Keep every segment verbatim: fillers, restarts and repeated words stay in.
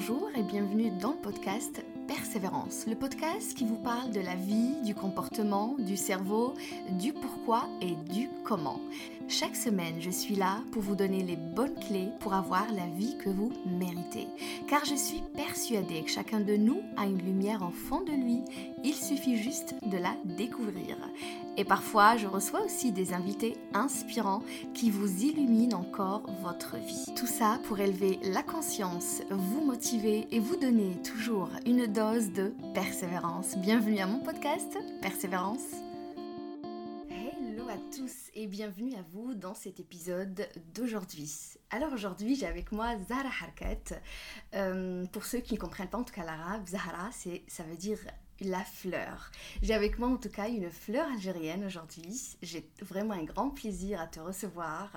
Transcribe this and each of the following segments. Bonjour et bienvenue dans le podcast Persévérance, le podcast qui vous parle de la vie, du comportement, du cerveau, du pourquoi et du comment. Chaque semaine, je suis là pour vous donner les bonnes clés pour avoir la vie que vous méritez. Car je suis persuadée que chacun de nous a une lumière en fond de lui, il suffit juste de la découvrir. Et parfois, je reçois aussi des invités inspirants qui vous illuminent encore votre vie. Tout ça pour élever la conscience, vous motiver et vous donner toujours une dose de persévérance. Bienvenue à mon podcast Persévérance. Hello à tous et bienvenue à vous dans cet épisode d'aujourd'hui. Alors aujourd'hui, j'ai avec moi Zahra Harkat. Euh, pour ceux qui ne comprennent pas en tout cas l'arabe, Zahra, c'est, ça veut dire... la fleur. J'ai avec moi en tout cas une fleur algérienne aujourd'hui. J'ai vraiment un grand plaisir à te recevoir.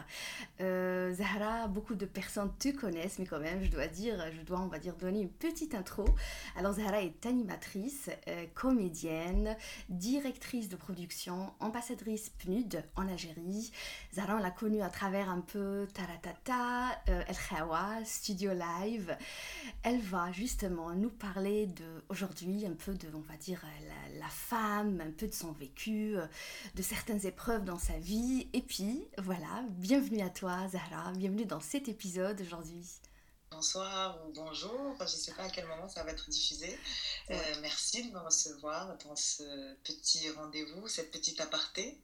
Euh, Zahra, beaucoup de personnes te connaissent, mais quand même, je dois dire, je dois, on va dire, donner une petite intro. Alors Zahra est animatrice, euh, comédienne, directrice de production, ambassadrice P N U D en Algérie. Zahra, on l'a connue à travers un peu Taratata, euh, El Khawa, Studio Live. Elle va justement nous parler de, aujourd'hui un peu de, on va va dire la, la femme, un peu de son vécu, de certaines épreuves dans sa vie. Et puis, voilà, bienvenue à toi Zahra, bienvenue dans cet épisode aujourd'hui. Bonsoir ou bonjour, je ne sais pas à quel moment ça va être diffusé. Ouais. Euh, merci de me recevoir dans ce petit rendez-vous, cette petite aparté.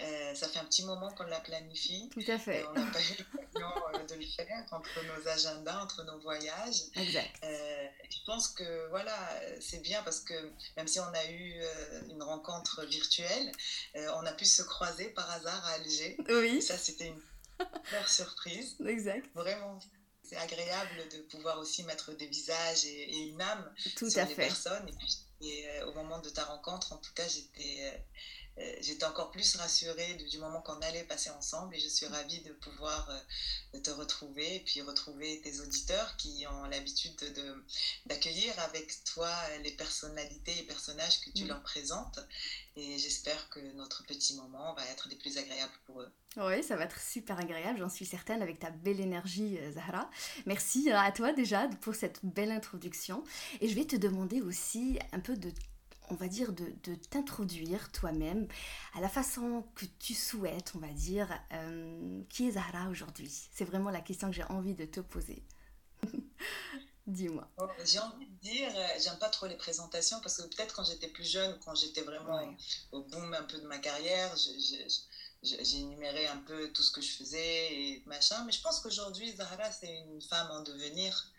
Euh, ça fait un petit moment qu'on la planifie. Tout à fait. Euh, on n'a pas eu l'occasion de le faire entre nos agendas, entre nos voyages. Exact. Euh, je pense que voilà, c'est bien parce que même si on a eu euh, une rencontre virtuelle, euh, on a pu se croiser par hasard à Alger. Oui. Ça, c'était une super surprise. Exact. Vraiment. C'est agréable de pouvoir aussi mettre des visages et, et une âme tout sur à les fait. Personnes. Et, puis, et euh, au moment de ta rencontre, en tout cas, j'étais, euh, j'étais encore plus rassurée de, du moment qu'on allait passer ensemble. Et je suis ravie de pouvoir euh, te retrouver et puis retrouver tes auditeurs qui ont l'habitude de, de, d'accueillir avec toi les personnalités et personnages que tu mmh. leur présentes. Et j'espère que notre petit moment va être des plus agréables pour eux. Oui, ça va être super agréable, j'en suis certaine, avec ta belle énergie, Zahra. Merci à toi déjà pour cette belle introduction. Et je vais te demander aussi un peu de, on va dire, de, de t'introduire toi-même à la façon que tu souhaites, on va dire. Euh, qui est Zahra aujourd'hui ? C'est vraiment la question que j'ai envie de te poser. Dis-moi. J'ai envie de dire, j'aime pas trop les présentations parce que peut-être quand j'étais plus jeune, quand j'étais vraiment ouais. au boom un peu de ma carrière, je... je, je... j'ai énuméré un peu tout ce que je faisais et machin, mais je pense qu'aujourd'hui Zahra c'est une femme en devenir,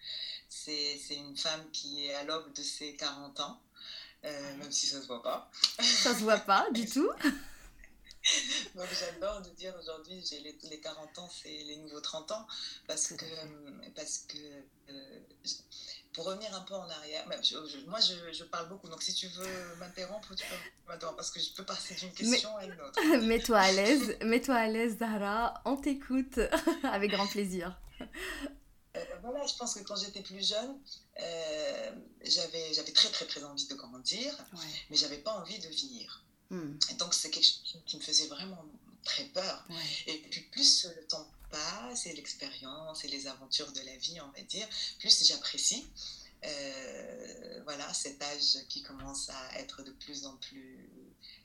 c'est, c'est une femme qui est à l'aube de ses quarante ans, euh, même si ça se voit pas. Ça se voit pas du tout. Donc j'adore de dire aujourd'hui j'ai les, les quarante ans, c'est les nouveaux trente ans, parce que, parce que euh, pour revenir un peu en arrière, je, je, moi je, je parle beaucoup, donc si tu veux m'interrompre, tu peux m'interrompre, parce que je peux passer d'une question mais, à une autre. Mets-toi à l'aise, mets-toi à l'aise Zahra, on t'écoute avec grand plaisir. Euh, voilà, je pense que quand j'étais plus jeune, euh, j'avais, j'avais très très très envie de grandir, ouais. mais j'avais pas envie de vieillir. Et donc, c'est quelque chose qui me faisait vraiment très peur. Ouais. Et puis, plus le temps passe et l'expérience et les aventures de la vie, on va dire, plus j'apprécie euh, voilà, cet âge qui commence à être de plus en plus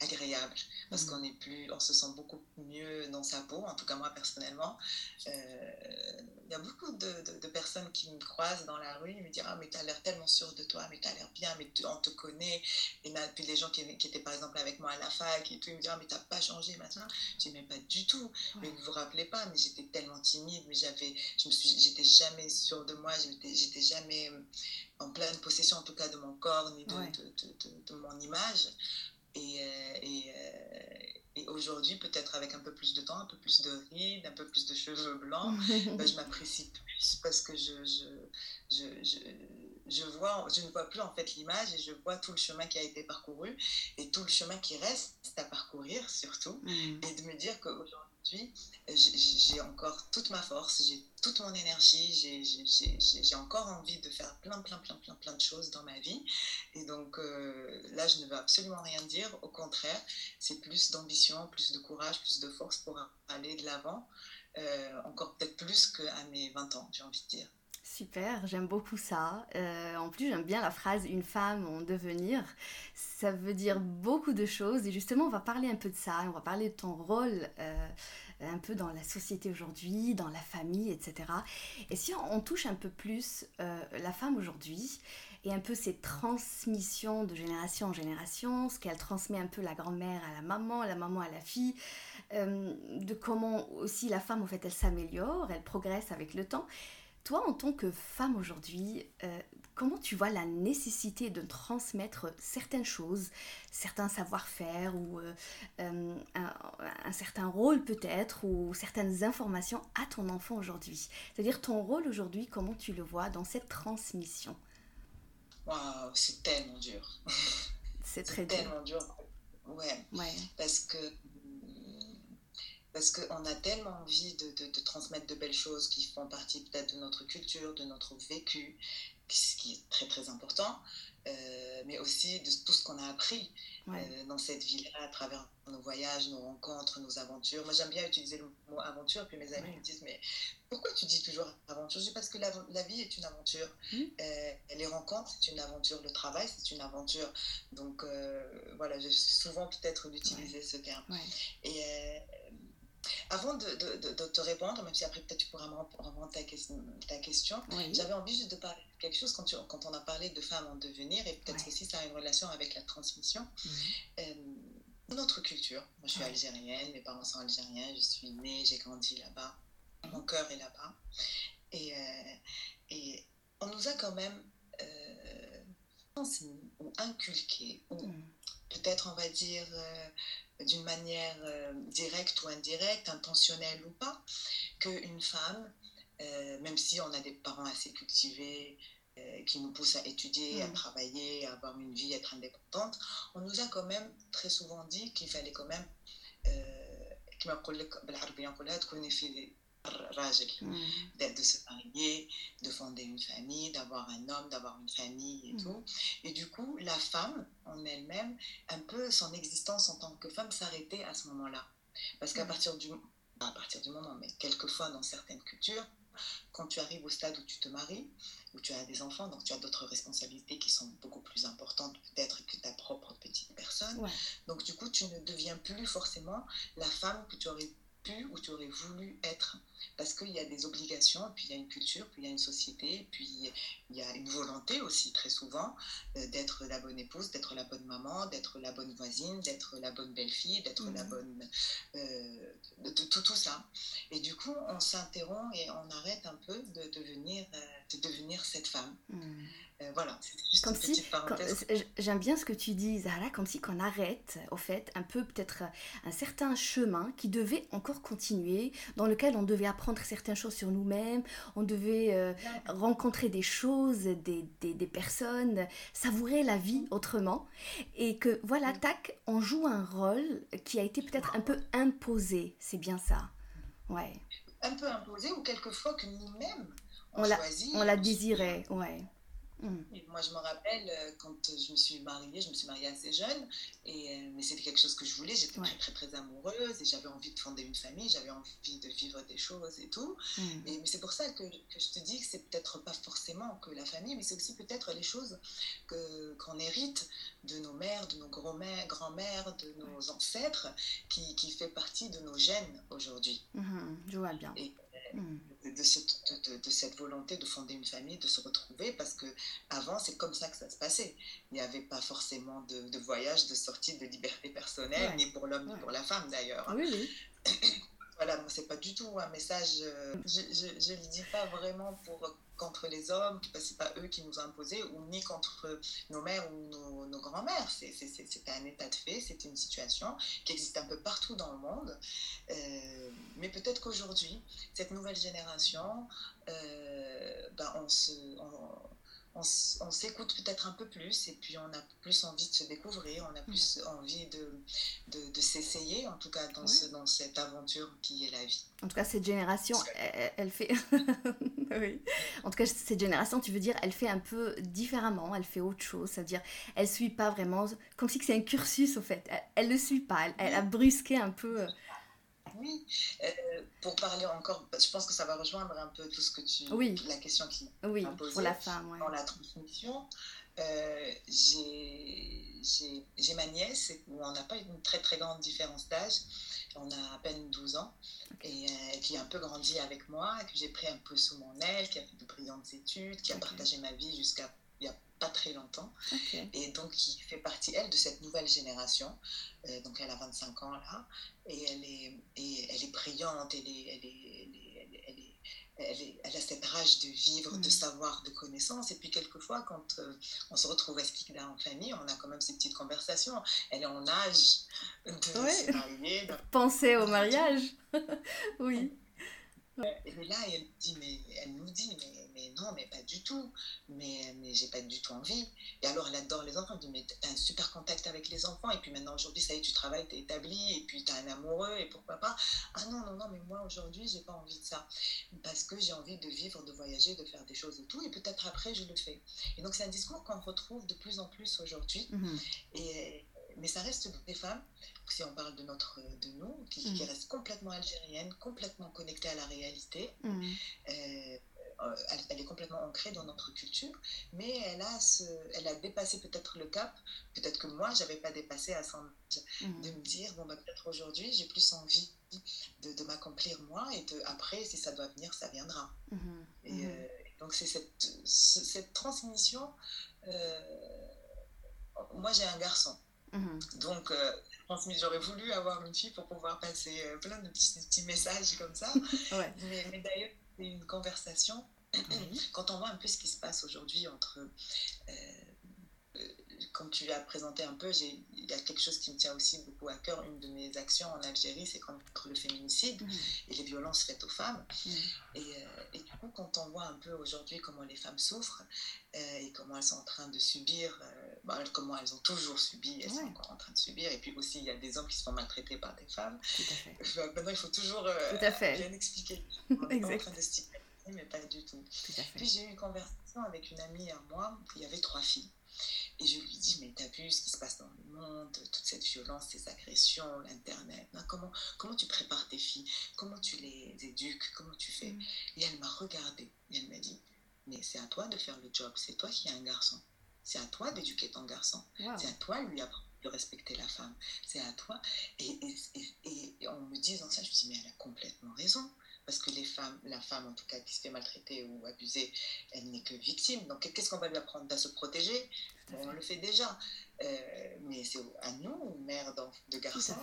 agréable. Parce mmh. qu'on est plus, on se sent beaucoup mieux dans sa peau, en tout cas moi personnellement. Il euh, y a beaucoup de, de, de personnes qui me croisent dans la rue et me disent « Ah, mais t'as l'air tellement sûre de toi, mais t'as l'air bien, mais tu, on te connaît. » Et puis les gens qui, qui étaient par exemple avec moi à la fac et tout, ils me disent « Ah, mais t'as pas changé maintenant. » Je dis « Mais pas du tout. Ouais. » Mais vous vous rappelez pas, mais j'étais tellement timide, mais j'avais, je me suis, j'étais jamais sûre de moi, j'étais, j'étais jamais en pleine possession en tout cas de mon corps ni de, ouais. de, de, de, de mon image. Et, et, et aujourd'hui, peut-être avec un peu plus de temps, un peu plus de rides, un peu plus de cheveux blancs, ben je m'apprécie plus parce que je, je, je, je, je, vois, je ne vois plus en fait l'image et je vois tout le chemin qui a été parcouru et tout le chemin qui reste à parcourir surtout. Mmh. Et de me dire qu'aujourd'hui, j'ai encore toute ma force, j'ai toute mon énergie, j'ai, j'ai, j'ai, j'ai encore envie de faire plein, plein, plein, plein, plein de choses dans ma vie. Et donc euh, là, je ne veux absolument rien dire. Au contraire, c'est plus d'ambition, plus de courage, plus de force pour aller de l'avant, euh, encore peut-être plus qu'à mes vingt ans, j'ai envie de dire. Super, j'aime beaucoup ça. Euh, en plus, j'aime bien la phrase « une femme en devenir ». Ça veut dire beaucoup de choses et justement, on va parler un peu de ça. On va parler de ton rôle euh, un peu dans la société aujourd'hui, dans la famille, et cetera. Et si on, on touche un peu plus euh, la femme aujourd'hui et un peu ses transmissions de génération en génération, ce qu'elle transmet un peu la grand-mère à la maman, la maman à la fille, euh, de comment aussi la femme, en fait, elle s'améliore, elle progresse avec le temps. Toi, en tant que femme aujourd'hui, euh, comment tu vois la nécessité de transmettre certaines choses, certains savoir-faire ou euh, euh, un, un certain rôle peut-être ou certaines informations à ton enfant aujourd'hui? C'est-à-dire ton rôle aujourd'hui, comment tu le vois dans cette transmission? Waouh, c'est tellement dur. C'est très dur. C'est tellement dur. dur. Ouais. ouais. Parce que... Parce qu'on a tellement envie de, de, de transmettre de belles choses qui font partie peut-être de notre culture, de notre vécu, ce qui est très très important, euh, mais aussi de tout ce qu'on a appris ouais. euh, dans cette vie-là, à travers nos voyages, nos rencontres, nos aventures. Moi j'aime bien utiliser le mot aventure, puis mes amis ouais. me disent « mais pourquoi tu dis toujours aventure ?» Je dis « parce que la, la vie est une aventure, mmh. euh, les rencontres c'est une aventure, le travail c'est une aventure. » Donc euh, voilà, j'ai souvent peut-être utilisé ouais. ce terme. Ouais. Et... Euh, Avant de, de, de te répondre, même si après peut-être tu pourras me répondre ta, ta question, oui. j'avais envie juste de parler de quelque chose quand, tu, quand on a parlé de femmes en devenir, et peut-être oui. aussi ça a une relation avec la transmission. Oui. Euh, notre culture, moi je suis oui. algérienne, mes parents sont algériens, je suis née, j'ai grandi là-bas, oui. mon cœur est là-bas. Et, euh, et on nous a quand même euh, transmis ou inculqué, ou oui. peut-être on va dire... Euh, d'une manière euh, directe ou indirecte, intentionnelle ou pas, qu'une femme, euh, même si on a des parents assez cultivés, euh, qui nous poussent à étudier, mmh. à travailler, à avoir une vie, à être indépendante, on nous a quand même très souvent dit qu'il fallait quand même, comme on dit en arabe, de se marier, de fonder une famille, d'avoir un homme, d'avoir une famille et mmh. tout. Et du coup, la femme en elle-même, un peu son existence en tant que femme s'arrêtait à ce moment-là. Parce qu'à mmh. partir du, à partir du moment, mais quelquefois dans certaines cultures, quand tu arrives au stade où tu te maries, où tu as des enfants, donc tu as d'autres responsabilités qui sont beaucoup plus importantes peut-être que ta propre petite personne. Ouais. Donc du coup, tu ne deviens plus forcément la femme que tu aurais pu ou tu aurais voulu être, parce qu'il y a des obligations, puis il y a une culture, puis il y a une société, puis il y a une volonté aussi très souvent euh, d'être la bonne épouse, d'être la bonne maman, d'être la bonne voisine, d'être la bonne belle-fille, d'être mmh. la bonne... Euh, de, de, tout, tout ça. Et du coup, on s'interrompt et on arrête un peu de devenir, euh, de devenir cette femme. Mmh. Euh, voilà, c'est juste comme une si, petite parenthèse. Comme, j'aime bien ce que tu dis, Zahra, comme si qu'on arrête, au fait, un peu peut-être un certain chemin qui devait encore continuer, dans lequel on devait apprendre certaines choses sur nous-mêmes, on devait euh, rencontrer des choses, des, des, des personnes, savourer la vie autrement, et que voilà, tac, on joue un rôle qui a été peut-être un peu imposé, c'est bien ça, ouais. Un peu imposé, ou quelquefois que nous-mêmes, on, on choisit. La, on la désirait, ouais. Et moi, je me rappelle, quand je me suis mariée, je me suis mariée assez jeune, et, mais c'était quelque chose que je voulais, j'étais ouais. très, très, très amoureuse, et j'avais envie de fonder une famille, j'avais envie de vivre des choses et tout. Mmh. Et, mais c'est pour ça que, que je te dis que c'est peut-être pas forcément que la famille, mais c'est aussi peut-être les choses que, qu'on hérite de nos mères, de nos grands-mères, grand-mères, de nos ouais. ancêtres, qui, qui fait partie de nos gènes aujourd'hui. Mmh, je vois bien. Et, De, ce, de, de cette volonté de fonder une famille, de se retrouver, parce que avant c'est comme ça que ça se passait. Il n'y avait pas forcément de, de voyage, de sortie, de liberté personnelle, ouais. ni pour l'homme, ouais. ni pour la femme d'ailleurs. Oui, oui. Voilà, moi, c'est pas du tout un message, je ne le dis pas vraiment pour, contre les hommes, parce que c'est pas eux qui nous ont imposé, ou ni contre nos mères ou nos, nos grands-mères. C'est, c'est, c'est, c'était un état de fait, c'était une situation qui existe un peu partout dans le monde. Euh, mais peut-être qu'aujourd'hui, cette nouvelle génération, euh, ben on se... On, On s'écoute peut-être un peu plus, et puis on a plus envie de se découvrir, on a plus mmh. envie de, de, de s'essayer, en tout cas dans, oui. ce, dans cette aventure qui est la vie. En tout cas, cette génération, elle, elle fait... oui. En tout cas, cette génération, tu veux dire, elle fait un peu différemment, elle fait autre chose, c'est-à-dire, elle ne suit pas vraiment, comme si c'est un cursus, au fait. Elle ne le suit pas, elle, elle a brusqué un peu... Oui, euh, pour parler encore, je pense que ça va rejoindre un peu tout ce que tu... Oui. La question qui oui, m'a posée pour la femme, ouais. Dans la transmission. Euh, j'ai, j'ai, j'ai ma nièce, où on n'a pas une très très grande différence d'âge, on a à peine douze ans, okay. et euh, qui a un peu grandi avec moi, que j'ai pris un peu sous mon aile, qui a fait de brillantes études, qui okay. a partagé ma vie jusqu'à il n'y a pas très longtemps, okay. et donc qui fait partie, elle, de cette nouvelle génération, euh, donc elle a vingt-cinq ans là, et elle est, et elle est brillante, elle est... Elle est, elle est, elle est, elle est Elle, est, elle a cette rage de vivre, mmh. de savoir, de connaissance. Et puis quelquefois, quand euh, on se retrouve à Skikda en famille, on a quand même ces petites conversations. Elle est en âge de ouais. se marier. De... Penser au mariage. Oui. Et là, elle, dit, mais, elle nous dit, mais, mais non, mais pas du tout. Mais, mais j'ai pas du tout envie. Et alors, elle adore les enfants. Elle dit, mais t'as un super contact avec les enfants. Et puis maintenant, aujourd'hui, ça y est, tu travailles, t'es établie. Et puis, t'as un amoureux. Et pourquoi pas? Ah non, non, non, mais moi, aujourd'hui, j'ai pas envie de ça. Parce que j'ai envie de vivre, de voyager, de faire des choses et tout. Et peut-être après, je le fais. Et donc, c'est un discours qu'on retrouve de plus en plus aujourd'hui. Mmh. Et... Mais ça reste des femmes, si on parle de, notre, de nous, qui, mmh. qui restent complètement algériennes, complètement connectées à la réalité. Mmh. Euh, elle, elle est complètement ancrée dans notre culture, mais elle a, ce, elle a dépassé peut-être le cap, peut-être que moi, je n'avais pas dépassé à son âge, mmh. de me dire, bon, bah, peut-être aujourd'hui, j'ai plus envie de, de m'accomplir moi, et de, après, si ça doit venir, ça viendra. Mmh. Et, mmh. Euh, donc, c'est cette, cette transmission. Euh, moi, j'ai un garçon. Mmh. Donc, euh, je pense que j'aurais voulu avoir une fille pour pouvoir passer euh, plein de petits, de petits messages comme ça. Ouais. mais, mais d'ailleurs, c'est une conversation. Mmh. Quand on voit un peu ce qui se passe aujourd'hui entre... Euh, euh, comme tu as présenté un peu, il y a quelque chose qui me tient aussi beaucoup à cœur. Une de mes actions en Algérie, c'est contre le féminicide mmh. et les violences faites aux femmes. Mmh. Et, euh, et du coup, quand on voit un peu aujourd'hui comment les femmes souffrent euh, et comment elles sont en train de subir... Euh, Bah, comment elles ont toujours subi, elles ouais. sont encore en train de subir. Et puis aussi, il y a des hommes qui se font maltraiter par des femmes. Tout à fait. Bah, maintenant, il faut toujours euh, bien expliquer. On est en train de stigmatiser, mais pas du tout. Tout à fait. Puis j'ai eu une conversation avec une amie à moi, il y avait trois filles. Et je lui dis, mais t'as vu ce qui se passe dans le monde, toute cette violence, ces agressions, l'internet, hein, comment, comment tu prépares tes filles, comment tu les éduques, comment tu fais. Mm. Et elle m'a regardée et elle m'a dit, mais c'est à toi de faire le job, c'est toi qui es un garçon. C'est à toi d'éduquer ton garçon. Wow. C'est à toi de lui apprendre de respecter la femme. C'est à toi. Et, et, et, et en me disant ça, je me dis, mais elle a complètement raison. Parce que les femmes, la femme en tout cas qui se fait maltraiter ou abuser, elle n'est que victime. Donc qu'est-ce qu'on va lui apprendre à se protéger? On le fait déjà. Euh, mais c'est à nous, mères de garçons,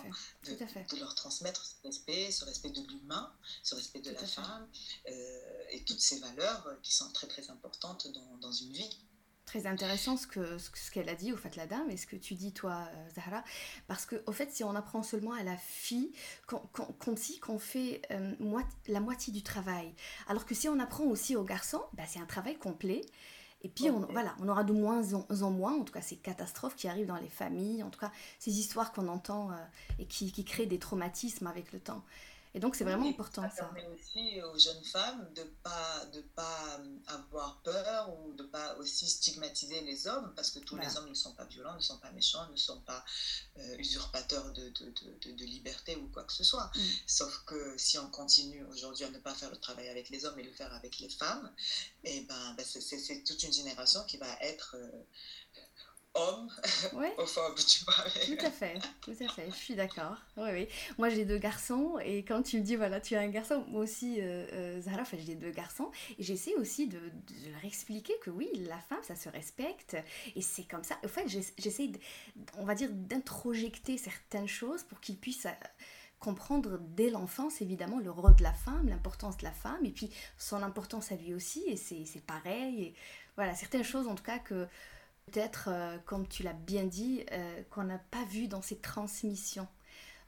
de, de leur transmettre ce respect, ce respect de l'humain, ce respect de tout la femme, euh, et toutes ces valeurs qui sont très très importantes dans, dans une vie. Très intéressant ce, que, ce qu'elle a dit, au fait, la dame, et ce que tu dis, toi, Zahra, parce que, au fait, si on apprend seulement à la fille, qu'on, qu'on, qu'on, si, qu'on fait euh, moit- la moitié du travail, alors que si on apprend aussi aux garçons, bah, c'est un travail complet, et puis, on, voilà, on aura de moins en, en moins, en tout cas, ces catastrophes qui arrivent dans les familles, en tout cas, ces histoires qu'on entend euh, et qui, qui créent des traumatismes avec le temps. Et donc, c'est vraiment oui, important, ça. Ça permet aussi aux jeunes femmes de ne pas, de pas avoir peur ou de ne pas aussi stigmatiser les hommes, parce que tous voilà. les hommes ne sont pas violents, ne sont pas méchants, ne sont pas euh, usurpateurs de, de, de, de, de liberté ou quoi que ce soit. Mm. Sauf que si on continue aujourd'hui à ne pas faire le travail avec les hommes et le faire avec les femmes, et ben, ben c'est, c'est, c'est toute une génération qui va être... Euh, homme, ouais. homophobe, tu vois. Tout à fait, tout à fait, je suis d'accord. Oui, oui. Moi, j'ai deux garçons, et quand tu me dis, voilà, tu as un garçon, moi aussi, euh, euh, Zahra, enfin, j'ai deux garçons, et j'essaie aussi de, de leur expliquer que oui, la femme, ça se respecte, et c'est comme ça. En fait, j'essaie, de, on va dire, d'introjecter certaines choses pour qu'ils puissent... Euh, comprendre dès l'enfance, évidemment, le rôle de la femme, l'importance de la femme, et puis son importance à lui aussi, et c'est, c'est pareil. Et voilà, certaines choses, en tout cas, que peut-être, euh, comme tu l'as bien dit, euh, qu'on n'a pas vu dans ces transmissions.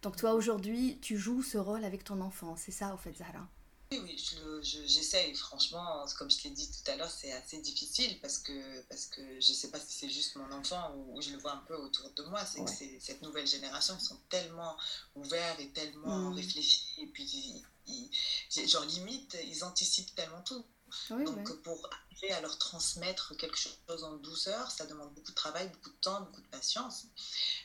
Donc toi, aujourd'hui, tu joues ce rôle avec ton enfant, c'est ça, au fait, Zahra? Oui, oui, je le, je, j'essaye, franchement, comme je te l'ai dit tout à l'heure, c'est assez difficile parce que, parce que je ne sais pas si c'est juste mon enfant ou, ou je le vois un peu autour de moi, c'est ouais. que c'est, cette nouvelle génération, ils sont tellement ouverts et tellement mmh. réfléchis, et puis ils, ils, genre limite, ils anticipent tellement tout. Oui, donc ouais. Pour arriver à leur transmettre quelque chose en douceur, ça demande beaucoup de travail, beaucoup de temps, beaucoup de patience.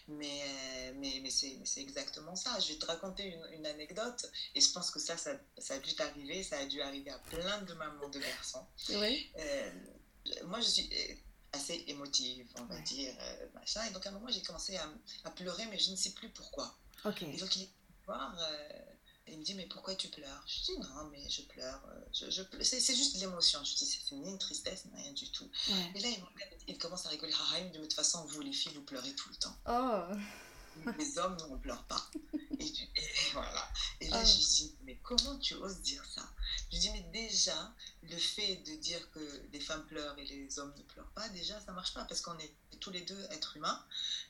Mais, mais, mais, c'est, mais c'est exactement ça. Je vais te raconter une, une anecdote, et je pense que ça, ça, ça a dû t'arriver, ça a dû arriver à plein de mamans de garçons. Oui. Euh, moi, je suis assez émotive, on va ouais. dire, machin. Et donc, à un moment, j'ai commencé à, à pleurer, mais je ne sais plus pourquoi. Okay. Et donc, il est voir... Euh, il me dit, mais pourquoi tu pleures? Je dis, non, mais je pleure. Je, je pleure. C'est, c'est juste de l'émotion. Je dis, c'est, c'est ni une tristesse, ni rien du tout. Ouais. Et là, il, il commence à rigoler. Ah, il me dit, mais de toute façon, vous, les filles, vous pleurez tout le temps. Oh. Les hommes, on ne pleure pas. Et, et voilà. Et là, oh. je dis, mais comment tu oses dire ça? Je dis, mais déjà, le fait de dire que les femmes pleurent et les hommes ne pleurent pas, déjà, ça ne marche pas parce qu'on est tous les deux êtres humains.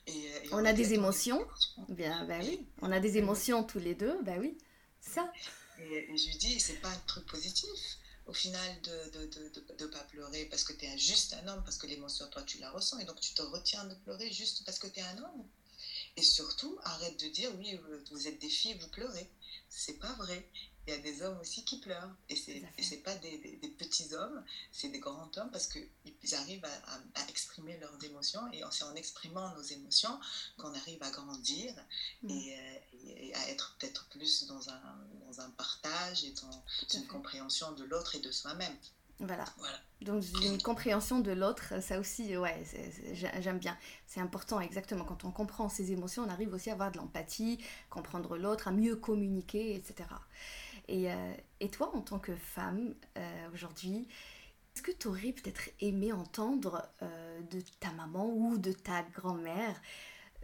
Et, et on, on a des émotions. Bien, ben oui. On a des émotions tous les deux, ben oui. Ça. Et je lui dis, c'est pas un truc positif au final de de de de, de pas pleurer parce que t'es juste un homme, parce que l'émotion toi tu la ressens et donc tu te retiens de pleurer juste parce que t'es un homme. Et surtout arrête de dire oui vous êtes des filles vous pleurez, c'est pas vrai. Il y a des hommes aussi qui pleurent et c'est et c'est pas des, des des petits hommes, c'est des grands hommes parce que ils arrivent à, à, à exprimer leurs émotions et c'est en exprimant nos émotions qu'on arrive à grandir mmh. et, et, et à être peut-être plus dans un dans un partage et dans Tout une fait. compréhension de l'autre et de soi-même. Voilà. voilà. Donc une compréhension de l'autre, ça aussi, ouais, c'est, c'est, j'aime bien. C'est important, exactement. Quand on comprend ses émotions, on arrive aussi à avoir de l'empathie, comprendre l'autre, à mieux communiquer, et cetera. Et, euh, et toi, en tant que femme, euh, aujourd'hui, est-ce que tu aurais peut-être aimé entendre euh, de ta maman ou de ta grand-mère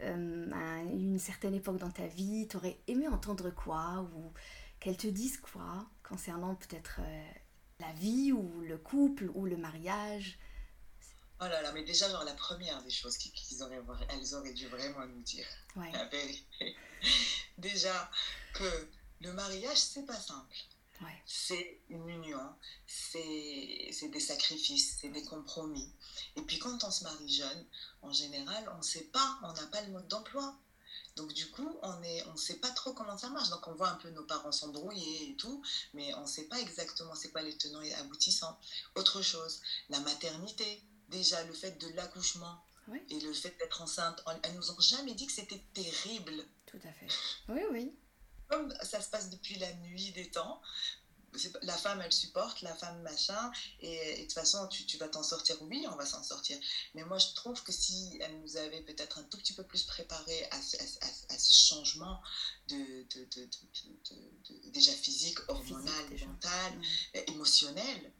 euh, à une certaine époque dans ta vie? Tu aurais aimé entendre quoi? Ou qu'elles te disent quoi concernant peut-être... Euh, la vie ou le couple ou le mariage? Oh là là, mais déjà, genre, la première des choses qu'elles auraient, elles auraient dû vraiment nous dire, ouais. la vérité. Déjà que le mariage, c'est pas simple. Ouais. C'est une union, c'est, c'est des sacrifices, c'est des compromis. Et puis quand on se marie jeune, en général, on ne sait pas, on n'a pas le mode d'emploi. Donc du coup, on est, on sait pas trop comment ça marche. Donc on voit un peu nos parents s'embrouiller et tout, mais on sait pas exactement c'est quoi les tenants et aboutissants. Autre chose, la maternité, déjà le fait de l'accouchement oui. et le fait d'être enceinte, on, elles nous ont jamais dit que c'était terrible. Tout à fait. Oui, oui. Comme ça se passe depuis la nuit des temps. La femme, elle supporte, la femme, machin, et, et de toute façon, tu, tu vas t'en sortir. Oui, on va s'en sortir. Mais moi, je trouve que si elle nous avait peut-être un tout petit peu plus préparé à, à, à, à ce changement de, de, de, de, de, de, déjà physique, hormonal, physique, mental, euh, émotionnel,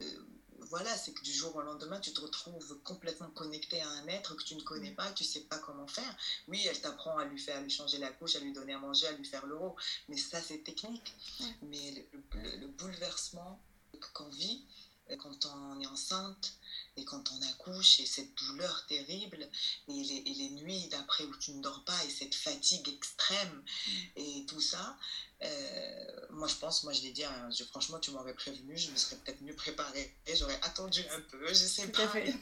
euh, voilà, c'est que du jour au lendemain, tu te retrouves complètement connecté à un être que tu ne connais pas, tu ne sais pas comment faire. Oui, elle t'apprend à lui faire, à lui changer la couche, à lui donner à manger, à lui faire le rot. Mais ça, c'est technique. Mais le, le, le bouleversement qu'on vit quand on est enceinte et quand on accouche, et cette douleur terrible, et les, et les nuits d'après où tu ne dors pas, et cette fatigue extrême, et tout ça... Euh, moi je pense, moi je l'ai dit, hein, je, franchement tu m'aurais prévenu, je me serais peut-être mieux préparée et j'aurais attendu un peu, je sais pas. Et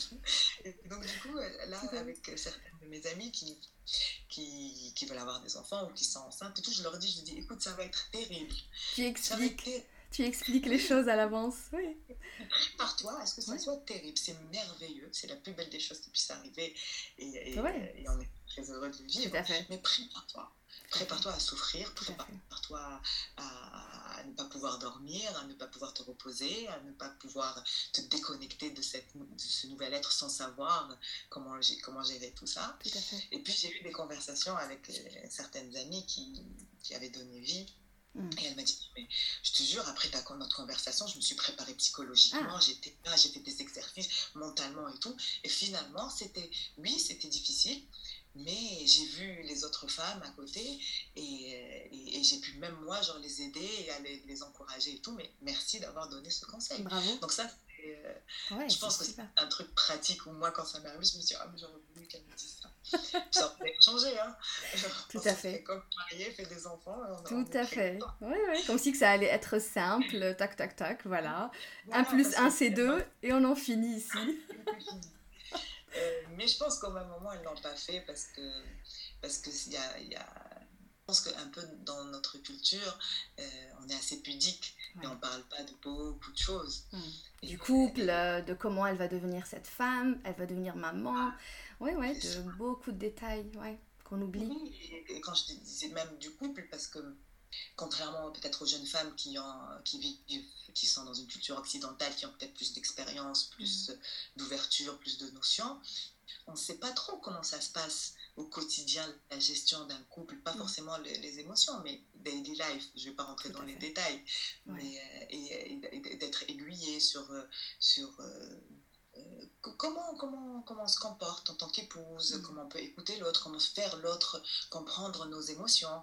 donc du coup, là avec certaines de mes amies qui, qui, qui veulent avoir des enfants ou qui sont enceintes et tout, je leur dis, je leur dis écoute ça va être terrible. Tu expliques, ter... tu expliques les choses à l'avance, oui. Par toi, est-ce que ça oui. soit terrible? C'est merveilleux, c'est la plus belle des choses qui puisse arriver et, et, ouais. et on est très heureux de le vivre, mais prie par toi. Prépare-toi à souffrir, prépare-toi à, à, à ne pas pouvoir dormir, à ne pas pouvoir te reposer, à ne pas pouvoir te déconnecter de, cette, de ce nouvel être sans savoir comment, comment gérer tout ça. Tout à fait. Et puis j'ai eu des conversations avec certaines amies qui, qui avaient donné vie. Mmh. Et elle m'a dit, mais je te jure, après ta, notre conversation, je me suis préparée psychologiquement, ah. j'étais là, j'ai fait des exercices mentalement et tout. Et finalement, c'était, oui, c'était difficile. Mais j'ai vu les autres femmes à côté et, et, et j'ai pu même moi genre les aider et aller les encourager et tout. Mais merci d'avoir donné ce conseil. Bravo. Donc ça, c'est, ouais, je pense que super. C'est un truc pratique où moi, quand ça m'est arrivé, je me suis dit « Ah, mais j'aurais voulu qu'elle me dise ça. » Ça aurait changé, hein. Tout à fait. Comme marié, fait des enfants. On, Tout on à fait. Oui, oui. Comme si que ça allait être simple, tac, tac, tac, voilà. voilà un plus un, c'est deux pas... et on en finit ici. Euh, mais je pense qu'au même moment, elles ne l'ont pas fait parce que parce que y a, y a, Je pense qu'un peu dans notre culture, euh, on est assez pudique ouais. et on ne parle pas de beaucoup de choses. Mmh. Du couple, euh, de comment elle va devenir cette femme, elle va devenir maman, ouais, ouais, de beaucoup de détails ouais, qu'on oublie. Oui, et, et quand je disais même du couple, parce que contrairement peut-être aux jeunes femmes qui, ont, qui vivent, qui sont dans une culture occidentale, qui ont peut-être plus d'expérience, plus mmh. d'ouverture, plus de notions, on ne sait pas trop comment ça se passe au quotidien, la gestion d'un couple, pas mmh. forcément les, les émotions, mais daily life, je ne vais pas rentrer dans les détails, ouais. mais, euh, et, et, et d'être aiguillé sur, sur euh, euh, comment, comment, comment on se comporte en tant qu'épouse, mmh. comment on peut écouter l'autre, comment faire l'autre comprendre nos émotions.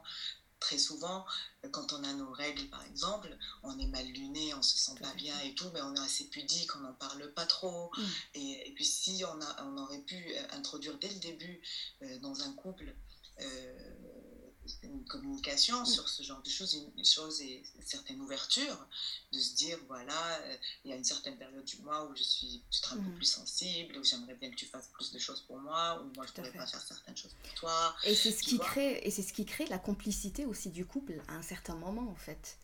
Très souvent, quand on a nos règles, par exemple, on est mal luné, on se sent pas bien et tout, mais on est assez pudique, on n'en parle pas trop. Mmh. Et, et puis si on, a, on aurait pu introduire dès le début euh, dans un couple euh, une communication mmh. sur ce genre de choses, une, une chose et une certaine ouverture, de se dire, voilà, euh, il y a une certaine période du mois où je suis peut-être un mmh. peu plus sensible, où j'aimerais bien que tu fasses plus de choses pour moi, ou moi je ne pourrais pas faire certaines choses pour toi. Et c'est, ce qui crée, et c'est ce qui crée la complicité aussi du couple à un certain moment, en fait.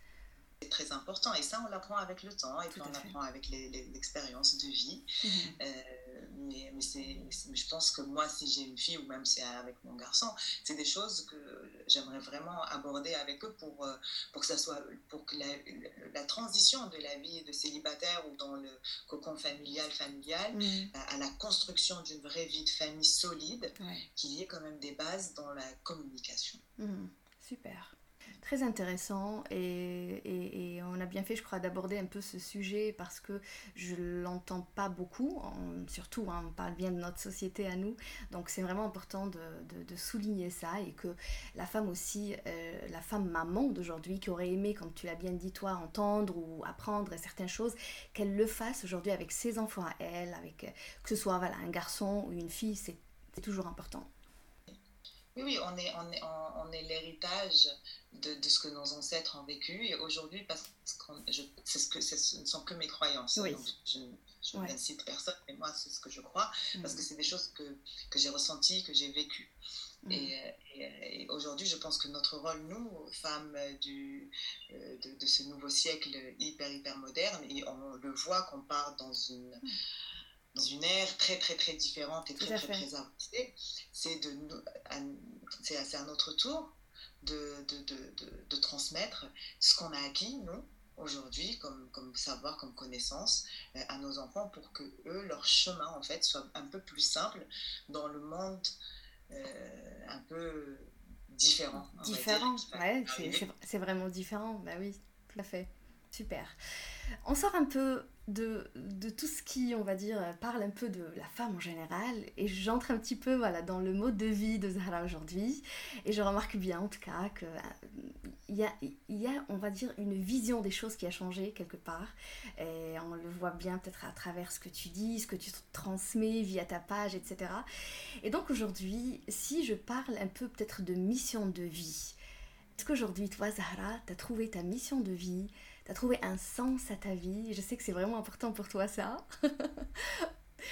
C'est très important, et ça on l'apprend avec le temps, et puis on l'apprend avec les, les, l'expérience de vie. Mmh. Euh, mais, mais, c'est, mais c'est, je pense que moi, si j'ai une fille, ou même si avec mon garçon, c'est des choses que j'aimerais vraiment aborder avec eux pour, pour que, ça soit, pour que la, la transition de la vie de célibataire ou dans le cocon familial, familial, mmh. à, à la construction d'une vraie vie de famille solide, ouais. qu'il y ait quand même des bases dans la communication. Mmh. Super. Très intéressant et, et, et on a bien fait, je crois, d'aborder un peu ce sujet parce que je ne l'entends pas beaucoup, on, surtout hein, on parle bien de notre société à nous, donc c'est vraiment important de, de, de souligner ça et que la femme aussi, euh, la femme maman d'aujourd'hui qui aurait aimé, comme tu l'as bien dit toi, entendre ou apprendre certaines choses, qu'elle le fasse aujourd'hui avec ses enfants à elle, avec, que ce soit voilà, un garçon ou une fille, c'est, c'est toujours important. Oui, oui, on est, on est, on est l'héritage de, de ce que nos ancêtres ont vécu et aujourd'hui, parce que je, c'est ce, que, c'est, ce ne sont que mes croyances, oui. donc je, je ouais. n'incite personne, mais moi c'est ce que je crois, mmh. parce que c'est des choses que, que j'ai ressenties, que j'ai vécues. Mmh. Et, et, et aujourd'hui, je pense que notre rôle, nous, femmes du, de, de ce nouveau siècle hyper, hyper moderne, et on le voit qu'on part dans une... Mmh. dans une ère très, très, très différente et très, très, très, très avancée, c'est, de, à, c'est, à, c'est à notre tour de, de, de, de, de transmettre ce qu'on a acquis, nous, aujourd'hui, comme, comme savoir, comme connaissance, euh, à nos enfants pour que, eux, leur chemin, en fait, soit un peu plus simple dans le monde euh, un peu différent. Différent, ouais, c'est, c'est, c'est vraiment différent, bah oui, tout à fait. Super. On sort un peu de, de tout ce qui, on va dire, parle un peu de la femme en général et j'entre un petit peu voilà, dans le mode de vie de Zahra aujourd'hui et je remarque bien en tout cas qu'il y a, il y a, on va dire, une vision des choses qui a changé quelque part et on le voit bien peut-être à travers ce que tu dis, ce que tu transmets via ta page, et cetera. Et donc aujourd'hui, si je parle un peu peut-être de mission de vie, est-ce qu'aujourd'hui, toi Zahra, tu as trouvé ta mission de vie ? T'as trouvé un sens à ta vie. Je sais que c'est vraiment important pour toi, ça.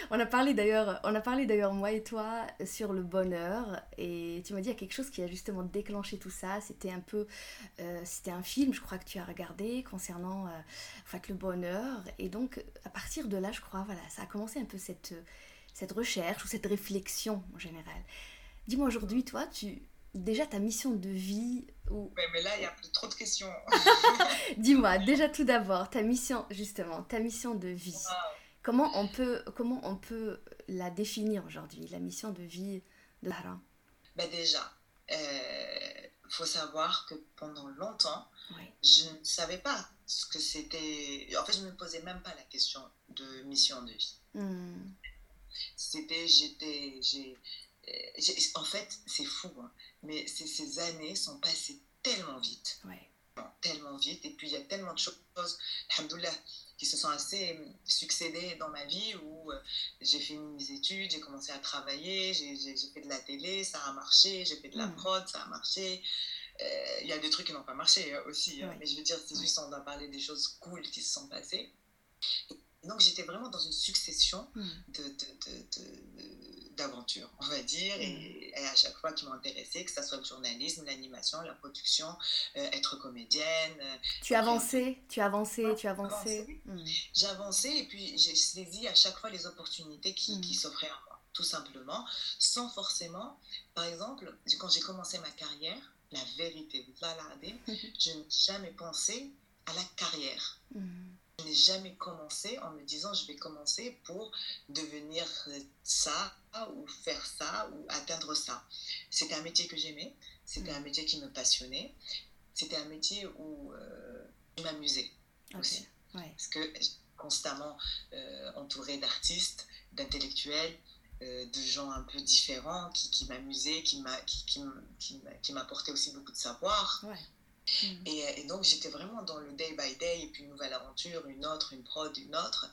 on a parlé d'ailleurs, on a parlé d'ailleurs, moi et toi, sur le bonheur. Et tu m'as dit, il y a quelque chose qui a justement déclenché tout ça. C'était un peu... Euh, c'était un film, je crois, que tu as regardé, concernant euh, en fait, le bonheur. Et donc, à partir de là, je crois, voilà, ça a commencé un peu cette, cette recherche ou cette réflexion, en général. Dis-moi, aujourd'hui, toi, tu... Déjà ta mission de vie ou... Ouais, mais là il y a trop de questions. Dis-moi, déjà tout d'abord, ta mission justement, ta mission de vie. Wow. Comment on peut comment on peut la définir aujourd'hui, la mission de vie de Zahra ? Bah déjà, euh, faut savoir que pendant longtemps, oui. je ne savais pas ce que c'était. En fait, je ne me posais même pas la question de mission de vie. Hmm. C'était j'étais j'ai J'ai, en fait, c'est fou, hein, mais c'est, ces années sont passées tellement vite, ouais. tellement vite, et puis il y a tellement de choses, alhamdoulilah, qui se sont assez succédées dans ma vie, où euh, j'ai fait mes études, j'ai commencé à travailler, j'ai, j'ai, j'ai fait de la télé, ça a marché, j'ai fait de la mmh. prod, ça a marché, il euh, y a des trucs qui n'ont pas marché euh, aussi, ouais. hein, mais je veux dire, c'est juste, on doit parler des choses cool qui se sont passées, et donc j'étais vraiment dans une succession mmh. de... de, de, de, de d'aventure, on va dire, et, et à chaque fois qui m'intéressait, que ce soit le journalisme, l'animation, la production, euh, être comédienne. Tu avançais, tu avançais, tu avançais. Mmh. J'avançais et puis j'ai saisi à chaque fois les opportunités qui, mmh. qui s'offraient à moi, tout simplement, sans forcément, par exemple, quand j'ai commencé ma carrière, la vérité, vous l'avez, je n'ai jamais pensé à la carrière. Mmh. Je n'ai jamais commencé en me disant je vais commencer pour devenir ça ou faire ça ou atteindre ça. C'était un métier que j'aimais, c'était mmh. un métier qui me passionnait, c'était un métier où euh, je m'amusais okay. aussi. Ouais. Parce que constamment euh, entourée d'artistes, d'intellectuels, euh, de gens un peu différents qui, qui m'amusaient, qui, m'a, qui, qui, qui, qui m'apportaient aussi beaucoup de savoir. Ouais. Mmh. Et, et donc j'étais vraiment dans le day by day et puis une nouvelle aventure, une autre, une prod, une autre.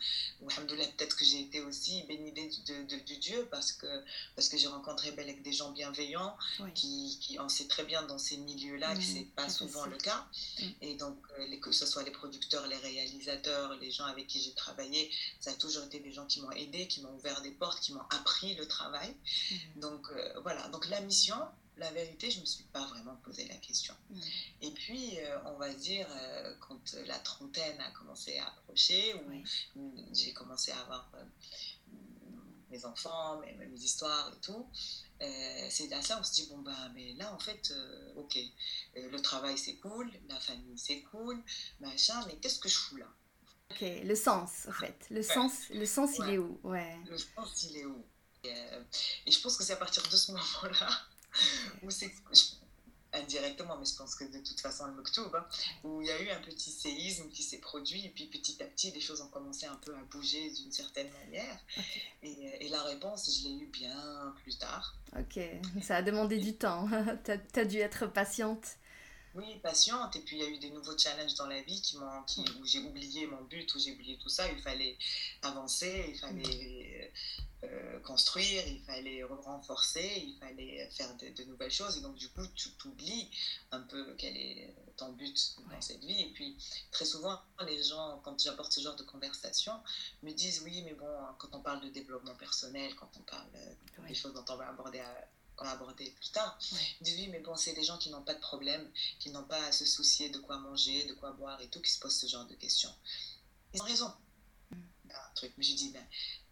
Alhamdoulilah, peut-être que j'ai été aussi bénie de, de, de Dieu parce que, parce que j'ai rencontré avec des gens bienveillants oui. qui, qui on sait très bien dans ces milieux-là mmh. que c'est pas c'est souvent possible. Le cas mmh. et donc les, que ce soit les producteurs, les réalisateurs, les gens avec qui j'ai travaillé, ça a toujours été des gens qui m'ont aidée, qui m'ont ouvert des portes, qui m'ont appris le travail mmh. donc euh, voilà, donc la mission, la vérité, je ne me suis pas vraiment posé la question. Mmh. Et puis, euh, on va dire, euh, quand la trentaine a commencé à approcher, où oui. j'ai commencé à avoir euh, mes enfants, mes, mes histoires et tout, euh, c'est à ça on se dit, bon, bah, mais là, en fait, euh, ok, euh, le travail, c'est cool, la famille, c'est cool, machin, mais qu'est-ce que je fous là ? Ok, le sens, en fait. Le ouais. sens, le sens ouais. il est où ? ouais. Le sens, il est où ? Et, euh, et je pense que c'est à partir de ce moment-là où c'est, indirectement, mais je pense que de toute façon le Moktoub, hein, où il y a eu un petit séisme qui s'est produit, et puis petit à petit les choses ont commencé un peu à bouger d'une certaine manière, okay. et, et la réponse je l'ai eue bien plus tard. Ok, ça a demandé du temps, t'as, t'as dû être patiente. Oui, patiente, et puis il y a eu des nouveaux challenges dans la vie qui m'ont, qui, où j'ai oublié mon but, où j'ai oublié tout ça, il fallait avancer, il fallait euh, construire, il fallait renforcer, il fallait faire de, de nouvelles choses, et donc du coup tu oublies un peu quel est ton but dans ouais. cette vie, et puis très souvent les gens, quand j'apporte ce genre de conversation, me disent oui mais bon, quand on parle de développement personnel, quand on parle des ouais. choses dont on va aborder à on l'a abordé plus tard, ils disent oui mais bon c'est des gens qui n'ont pas de problème, qui n'ont pas à se soucier de quoi manger, de quoi boire et tout, qui se posent ce genre de questions. Ils ont raison. Mm. Un truc, mais je dis ben,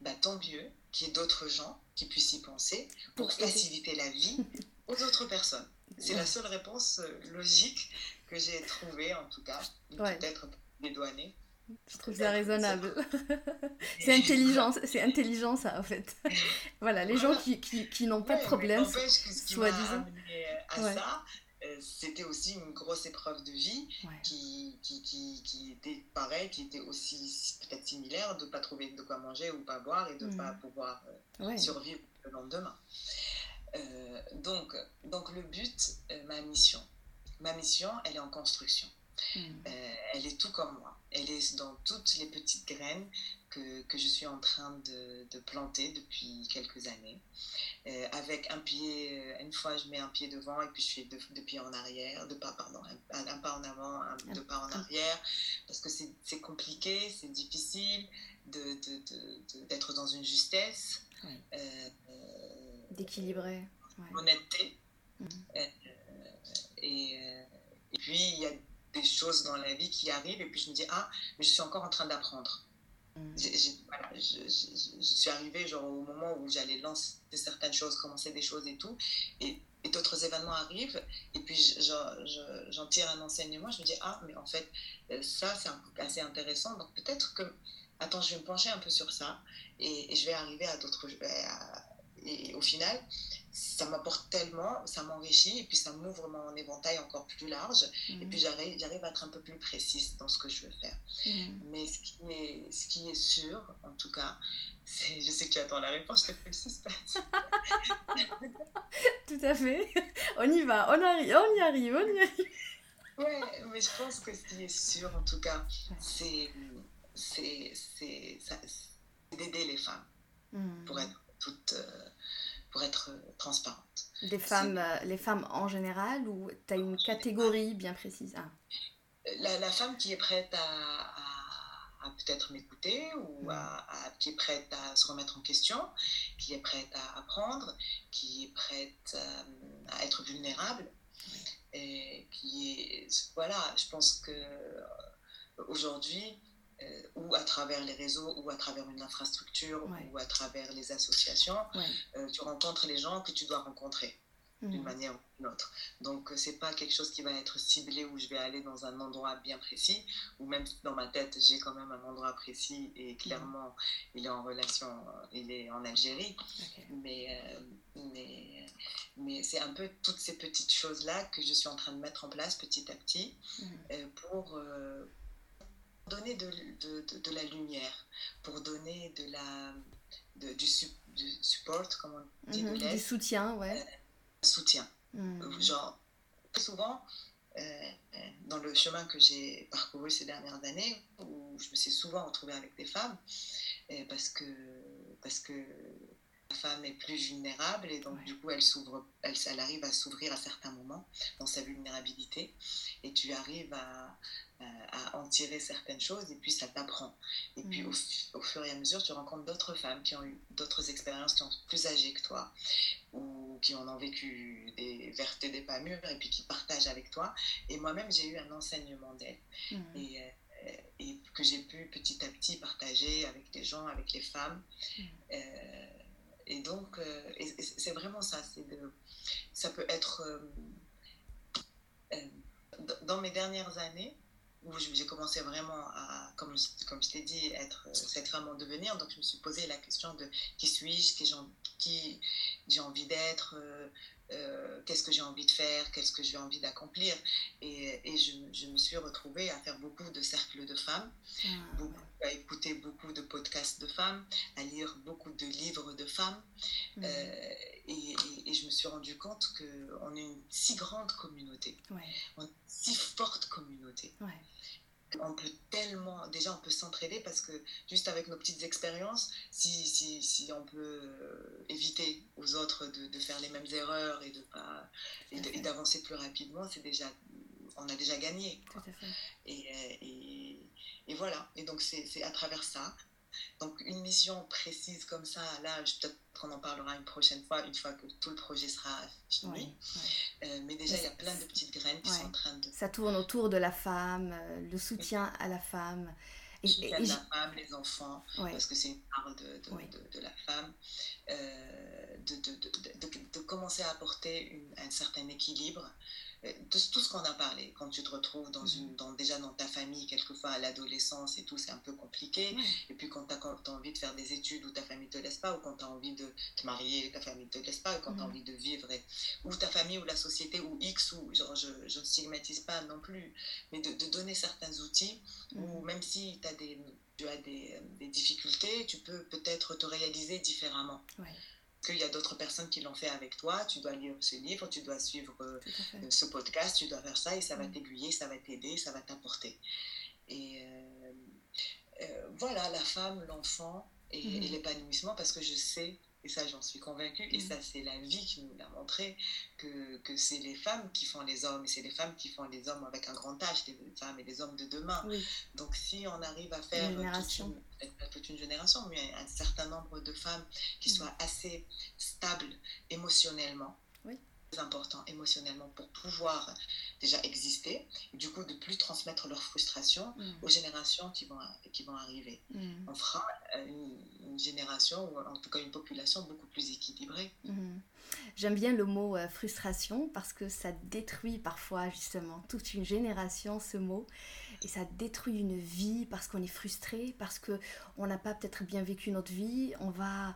ben tant mieux qu'il y ait d'autres gens qui puissent y penser pour faciliter la vie aux autres personnes. C'est ouais. la seule réponse logique que j'ai trouvée en tout cas, ouais. peut-être dédouanée. Je trouve ça raisonnable. C'est intelligent, c'est intelligent ça en fait. Voilà, les voilà. gens qui, qui, qui n'ont pas ouais, de problème, soi-disant. À ouais. ça, euh, c'était aussi une grosse épreuve de vie ouais. qui, qui, qui, qui était pareil, qui était aussi peut-être similaire, de ne pas trouver de quoi manger ou pas boire et de ne mmh. pas pouvoir euh, ouais. survivre le lendemain. Euh, donc, donc le but, euh, ma mission, ma mission, elle est en construction. Mmh. Euh, elle est tout comme moi, elle est dans toutes les petites graines que, que je suis en train de, de planter depuis quelques années, euh, avec un pied, une fois je mets un pied devant et puis je fais deux, deux pieds en arrière, deux pas, pardon, un, un pas en avant, un, deux pas en arrière, parce que c'est, c'est compliqué, c'est difficile de, de, de, de, d'être dans une justesse, ouais. euh, d'équilibrer, ouais. honnêteté, mmh. euh, et, et puis il y a des choses dans la vie qui arrivent et puis je me dis ah mais je suis encore en train d'apprendre mmh. j'ai, j'ai, voilà, je, je, je suis arrivée genre au moment où j'allais lancer certaines choses, commencer des choses et tout et, et d'autres événements arrivent et puis je, je, je, j'en tire un enseignement, je me dis ah mais en fait ça c'est un, assez intéressant donc peut-être que attends je vais me pencher un peu sur ça et, et je vais arriver à d'autres à, et au final ça m'apporte tellement, ça m'enrichit et puis ça m'ouvre mon éventail encore plus large mmh. et puis j'arrive, j'arrive à être un peu plus précise dans ce que je veux faire mmh. mais ce qui, est, ce qui est sûr en tout cas, c'est, je sais que tu attends la réponse, je te fais le suspense. Tout à fait, on y va, on, arri- on y arrive on y arrive ouais, mais je pense que ce qui est sûr en tout cas c'est, c'est, c'est, ça, c'est d'aider les femmes mmh. pour être toutes euh, pour être transparente. Des femmes, euh, les femmes en général ou tu as une catégorie bien précise ah. la, la femme qui est prête à, à, à peut-être m'écouter ou mmh. à, à qui est prête à se remettre en question, qui est prête à apprendre, qui est prête à, à être vulnérable. Oui. Et qui est, voilà, je pense qu'aujourd'hui, euh, ou à travers les réseaux, ou à travers une infrastructure, ouais. ou à travers les associations, ouais. euh, tu rencontres les gens que tu dois rencontrer. D'une mmh. manière ou d'une autre. Donc, ce n'est pas quelque chose qui va être ciblé où je vais aller dans un endroit bien précis, ou même dans ma tête, j'ai quand même un endroit précis et clairement, mmh. il est en relation, il est en Algérie. Okay. Mais, euh, mais, mais c'est un peu toutes ces petites choses-là que je suis en train de mettre en place petit à petit mmh. euh, pour euh, donner de, de, de, de la lumière, pour donner de la, de, du, su, du support, comme on dit, mmh. de l'aide. Du soutien, ouais. Euh, soutien. Mmh. Genre, très souvent, euh, dans le chemin que j'ai parcouru ces dernières années, où je me suis souvent retrouvée avec des femmes, et parce, que, parce que la femme est plus vulnérable, et donc ouais. du coup, elle, s'ouvre, elle, elle arrive à s'ouvrir à certains moments dans sa vulnérabilité, et tu arrives à, à, à en tirer certaines choses, et puis ça t'apprend. Et mmh. puis, au, au fur et à mesure, tu rencontres d'autres femmes qui ont eu d'autres expériences, qui sont plus âgées que toi, ou qui en ont vécu des vertes et des pas mûres et puis qui partagent avec toi. Et moi-même, j'ai eu un enseignement d'elle mmh. et, et que j'ai pu petit à petit partager avec les gens, avec les femmes. Mmh. Euh, et donc, euh, et, et c'est vraiment ça. C'est de, ça peut être... Euh, euh, dans mes dernières années, où j'ai commencé vraiment à, comme je, comme je t'ai dit, être cette femme en devenir. Donc, je me suis posé la question de qui suis-je, qui j'ai, qui j'ai envie d'être, euh, euh, qu'est-ce que j'ai envie de faire, qu'est-ce que j'ai envie d'accomplir. Et, et je, je me suis retrouvée à faire beaucoup de cercles de femmes, ah, beaucoup, ouais. à écouter beaucoup de podcasts de femmes, à lire beaucoup de livres de femmes. Mmh. Euh, et, et, et je me suis rendue compte qu'on est une si grande communauté, ouais. une si forte communauté. Ouais. On peut tellement, déjà on peut s'entraider parce que juste avec nos petites expériences, si, si, si on peut éviter aux autres de, de faire les mêmes erreurs et, de pas, et, de, et d'avancer plus rapidement, c'est déjà, on a déjà gagné. Tout à fait. Et, et, et voilà, et donc c'est, c'est à travers ça. Donc une mission précise comme ça, là je, peut-être qu'on en parlera une prochaine fois, une fois que tout le projet sera fini, ouais, ouais. Euh, mais déjà mais il y a plein de petites graines qui ouais. sont en train de... Ça tourne autour de la femme, le soutien oui. à la femme. Et, et, et... la femme, les enfants, ouais. parce que c'est une part de, de, ouais. de, de, de la femme, euh, de, de, de, de, de commencer à apporter une, un certain équilibre. De tout ce qu'on a parlé, quand tu te retrouves dans une, dans, déjà dans ta famille, quelquefois à l'adolescence et tout, c'est un peu compliqué. Mmh. Et puis quand tu as envie de faire des études où ta famille ne te laisse pas, ou quand tu as envie de te marier et ta famille ne te laisse pas, ou quand mmh. tu as envie de vivre, et, ou ta famille ou la société ou X, ou genre je, je ne stigmatise pas non plus, mais de, de donner certains outils, mmh. où même si tu as des, tu as des, des difficultés, tu peux peut-être te réaliser différemment. Ouais. Qu'il y a d'autres personnes qui l'ont fait avec toi, tu dois lire ce livre, tu dois suivre euh, ce podcast, tu dois faire ça et ça va t'aiguiller, ça va t'aider, ça va t'apporter. Et euh, euh, voilà, la femme, l'enfant et, mmh. et l'épanouissement, parce que je sais, et ça j'en suis convaincue, mmh. et ça c'est la vie qui nous l'a montré, que, que c'est les femmes qui font les hommes, et c'est les femmes qui font les hommes avec un grand H, les femmes et les hommes de demain. Oui. Donc si on arrive à faire... toute une génération, mais un certain nombre de femmes qui soient assez stables émotionnellement, oui. très important émotionnellement pour pouvoir déjà exister, et du coup de plus transmettre leurs frustrations mmh. aux générations qui vont, qui vont arriver. Mmh. On fera une, une génération, ou en tout cas une population beaucoup plus équilibrée. Mmh. J'aime bien le mot euh, frustration parce que ça détruit parfois justement toute une génération, ce mot. Et ça détruit une vie parce qu'on est frustré, parce qu'on n'a pas peut-être bien vécu notre vie, on va,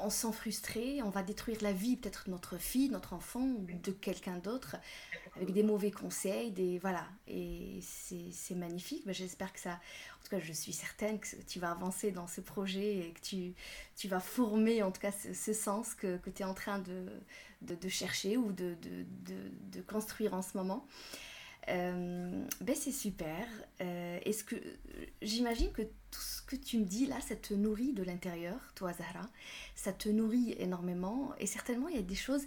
on s'en frustrer, on va détruire la vie peut-être de notre fille, notre enfant ou de quelqu'un d'autre avec des mauvais conseils, des, voilà. Et c'est, c'est magnifique, mais j'espère que ça, en tout cas je suis certaine que tu vas avancer dans ce projet et que tu, tu vas former en tout cas ce, ce sens que, que tu es en train de, de, de chercher ou de, de, de, de construire en ce moment. Euh, ben c'est super. Euh, est-ce que j'imagine que tout ce que tu me dis là, ça te nourrit de l'intérieur, toi Zahra, ça te nourrit énormément et certainement il y a des choses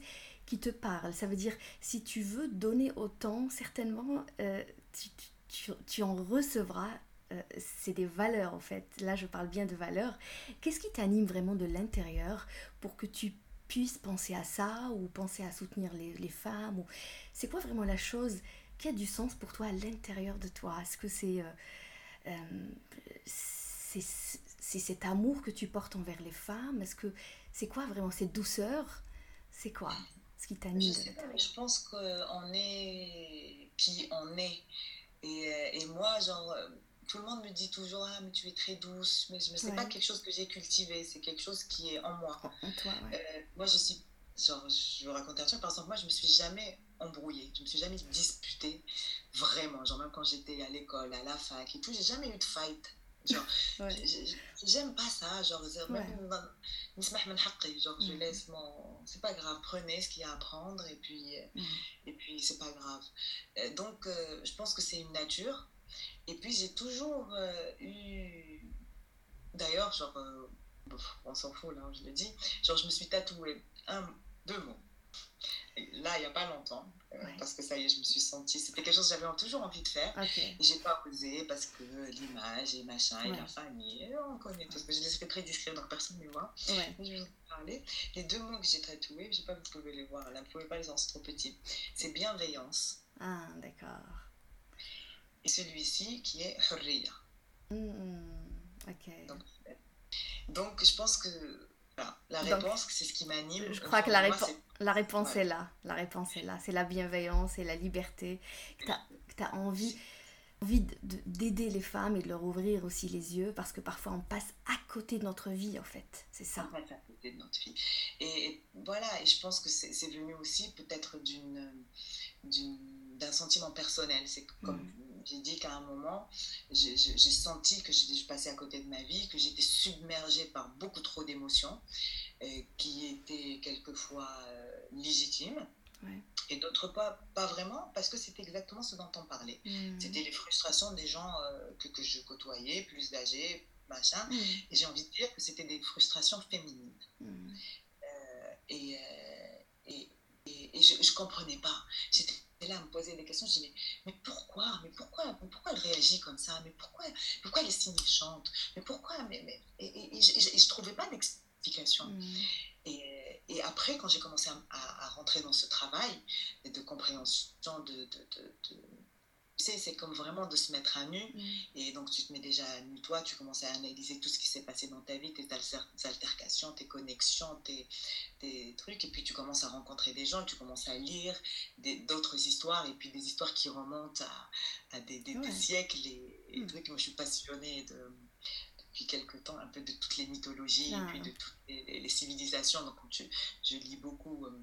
qui te parlent. Ça veut dire si tu veux donner autant, certainement euh, tu, tu, tu en recevras euh, c'est des valeurs en fait. Là, je parle bien de valeurs. Qu'est-ce qui t'anime vraiment de l'intérieur pour que tu puisses penser à ça ou penser à soutenir les, les femmes ou... C'est quoi vraiment la chose qui a du sens pour toi à l'intérieur de toi? Est-ce que c'est, euh, euh, c'est, c'est cet amour que tu portes envers les femmes? Est-ce que c'est quoi vraiment cette douceur? C'est quoi ce qui t'anime? Je sais pas, mais je pense qu'on est qui on est. Et, et moi, genre, tout le monde me dit toujours « Ah, mais tu es très douce », mais ce n'est ouais. pas quelque chose que j'ai cultivé, c'est quelque chose qui est en moi. En toi, ouais. euh, moi, je suis, genre, je vais raconter un truc, par exemple, moi, je ne me suis jamais embrouillée, je ne me suis jamais disputée, vraiment, genre, même quand j'étais à l'école, à la fac et tout, je n'ai jamais eu de fight. Genre, ouais. j'aime pas ça, genre, ouais. genre je laisse mon, c'est pas grave, prenez ce qu'il y a à prendre et puis, mm. et puis c'est pas grave. Donc euh, je pense que c'est une nature. Et puis j'ai toujours euh, eu, d'ailleurs, genre, euh, on s'en fout là, je le dis, genre je me suis tatouée un, deux mots. Là, il n'y a pas longtemps, euh, ouais. parce que ça y est, je me suis sentie, c'était quelque chose que j'avais toujours envie de faire, okay. et je n'ai pas osé parce que l'image et machin, ouais. et la famille, on connaît tout, parce que je les fais très discrets, donc personne ne les voit, ouais. je vais vous parler. Les deux mots que j'ai tatoués, je ne sais pas, vous pouvez les voir, là, vous ne pouvez pas les voir, c'est trop petit, c'est bienveillance. Ah, d'accord. Et celui-ci qui est hurriya. Mmh, ok. Donc, donc, je pense que... Voilà. La réponse, donc, c'est ce qui m'anime. Je crois que la, moi, répo- la réponse ouais. est là. La réponse est là. C'est la bienveillance et la liberté. Que tu as envie, envie de, de, d'aider les femmes et de leur ouvrir aussi les yeux parce que parfois on passe à côté de notre vie en fait. C'est ça. On passe à côté de notre vie. Et, et voilà, et je pense que c'est, c'est venu aussi peut-être d'une, d'une, d'un sentiment personnel. C'est comme... Mmh. J'ai dit qu'à un moment, j'ai, j'ai senti que je passais à côté de ma vie, que j'étais submergée par beaucoup trop d'émotions euh, qui étaient quelquefois euh, légitimes ouais. et d'autres pas, pas vraiment, parce que c'était exactement ce dont on parlait. Mmh. C'était les frustrations des gens euh, que, que je côtoyais, plus âgés, machin. Mmh. Et j'ai envie de dire que c'était des frustrations féminines. Mmh. Euh, et, euh, et, et, et je ne comprenais pas. J'étais... Et là, elle me posait des questions, je disais, mais, mais pourquoi, mais pourquoi, mais pourquoi elle réagit comme ça, mais pourquoi, pourquoi elle est signifiante, mais pourquoi, mais, mais, et, et, et, et je ne trouvais pas d'explication. Mmh. Et, et après, quand j'ai commencé à, à, à rentrer dans ce travail de compréhension, de, de, de, de, tu sais, c'est comme vraiment de se mettre à nu, mmh. et donc tu te mets déjà à nu, toi, tu commences à analyser tout ce qui s'est passé dans ta vie, tes altercations, tes connexions, tes... des trucs, et puis tu commences à rencontrer des gens, tu commences à lire des, d'autres histoires, et puis des histoires qui remontent à, à des, des, ouais. des siècles, et, et mmh. trucs. Moi, je suis passionnée de, depuis quelques temps, un peu de toutes les mythologies, ah. et puis de toutes les, les civilisations, donc je, je lis beaucoup, euh,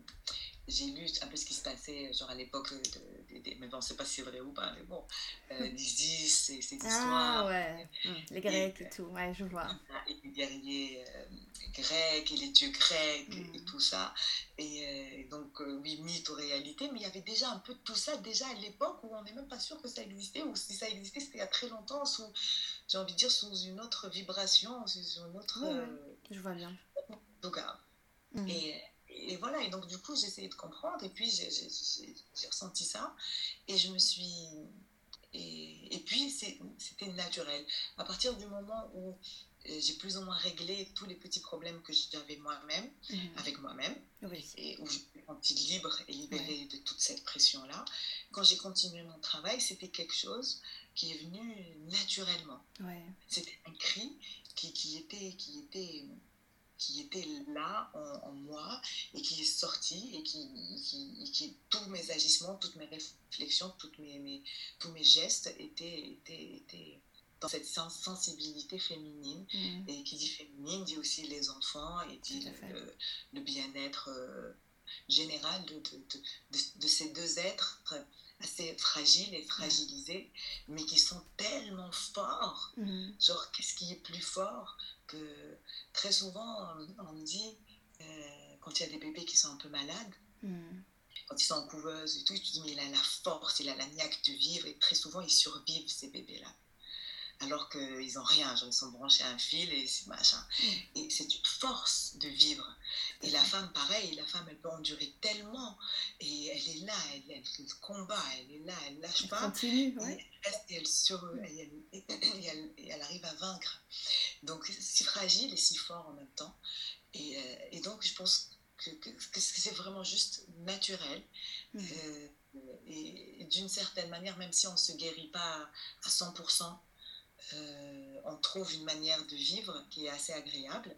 j'ai lu un peu ce qui se passait, genre à l'époque, de, de, de, mais bon, je sais pas si c'est vrai ou pas, mais bon, euh, d'Isis, et ces ah, histoires. Ouais. Mmh. Les Grecs et, et tout, ouais, je vois. Et les guerriers euh, grecs, et les dieux grecs, mmh. et, et tout ça. Et euh, donc, euh, oui, mythe ou réalité, mais il y avait déjà un peu de tout ça, déjà à l'époque où on n'est même pas sûr que ça existait, ou si ça existait, c'était il y a très longtemps, sous, j'ai envie de dire, sous une autre vibration, sous une autre... Mmh. Euh... Je vois bien. En tout cas. Mmh. Et... Et voilà, et donc du coup, j'ai essayé de comprendre, et puis j'ai, j'ai, j'ai, j'ai ressenti ça, et je me suis... Et, et puis, c'est, c'était naturel. À partir du moment où j'ai plus ou moins réglé tous les petits problèmes que j'avais moi-même, mmh. avec moi-même, oui. et où je me suis sentie libre et libérée ouais. de toute cette pression-là, quand j'ai continué mon travail, c'était quelque chose qui est venu naturellement. Ouais. C'était un cri qui, qui était... Qui était qui était là en, en moi et qui est sorti et qui, qui, qui tous mes agissements, toutes mes réflexions, toutes mes, mes, tous mes gestes étaient, étaient, étaient dans cette sensibilité féminine. Mmh. Et qui dit féminine dit aussi les enfants et dit le, le bien-être euh, général de, de, de, de, de ces deux êtres assez fragiles et fragilisés, mmh. mais qui sont tellement forts. Mmh. Genre, qu'est-ce qui est plus fort que très souvent, on me dit, euh, quand il y a des bébés qui sont un peu malades, mmh. quand ils sont en couveuse et tout, tu te dis, mais il a la force, il a la niaque de vivre, et très souvent, ils survivent, ces bébés-là. alors qu'ils n'ont rien, genre ils sont branchés à un fil et c'est machin. Et c'est une force de vivre. Et la femme, pareil, la femme, elle peut endurer tellement. Et elle est là, elle, elle combat, elle est là, elle lâche pas. Elle continue, ouais. Et elle, sur, et elle, et elle, et elle arrive à vaincre. Donc, si fragile et si fort en même temps. Et, et donc, je pense que, que, que c'est vraiment juste naturel. Mmh. Euh, et, et d'une certaine manière, même si on ne se guérit pas à cent pour cent, Euh, on trouve une manière de vivre qui est assez agréable.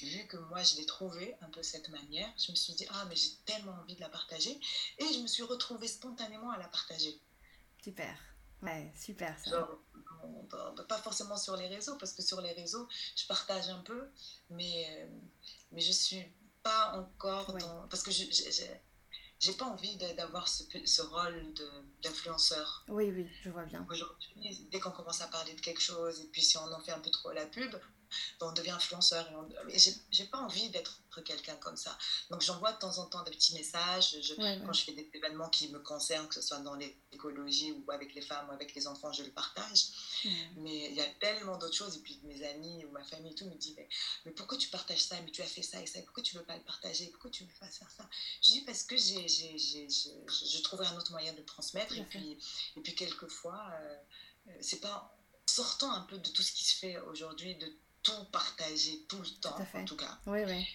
Et vu que moi je l'ai trouvée un peu cette manière, je me suis dit ah mais j'ai tellement envie de la partager, et je me suis retrouvée spontanément à la partager. Super, ouais, super ça. Genre, on, on, pas forcément sur les réseaux, parce que sur les réseaux je partage un peu, mais euh, mais je suis pas encore ouais. dans, parce que je, je, je j'ai pas envie de, d'avoir ce, ce rôle de, d'influenceur. Oui, oui, je vois bien. Aujourd'hui, dès qu'on commence à parler de quelque chose, et puis si on en fait un peu trop la pub, on devient influenceur. Et, on, et j'ai, j'ai pas envie d'être quelqu'un comme ça. Donc j'envoie de temps en temps des petits messages. Je, ouais, quand ouais. je fais des événements qui me concernent, que ce soit dans l'écologie ou avec les femmes ou avec les enfants, je le partage. Mmh. Mais il y a tellement d'autres choses. Et puis mes amis ou ma famille et tout me disent mais, mais pourquoi tu partages ça? Mais tu as fait ça et ça. Pourquoi tu veux pas le partager? Pourquoi tu veux pas faire ça? Je dis parce que j'ai, j'ai, j'ai, j'ai, je trouvais un autre moyen de le transmettre. Et puis, et puis quelquefois, euh, c'est pas sortant un peu de tout ce qui se fait aujourd'hui, de tout partager tout le temps, tout en tout cas. Oui, oui.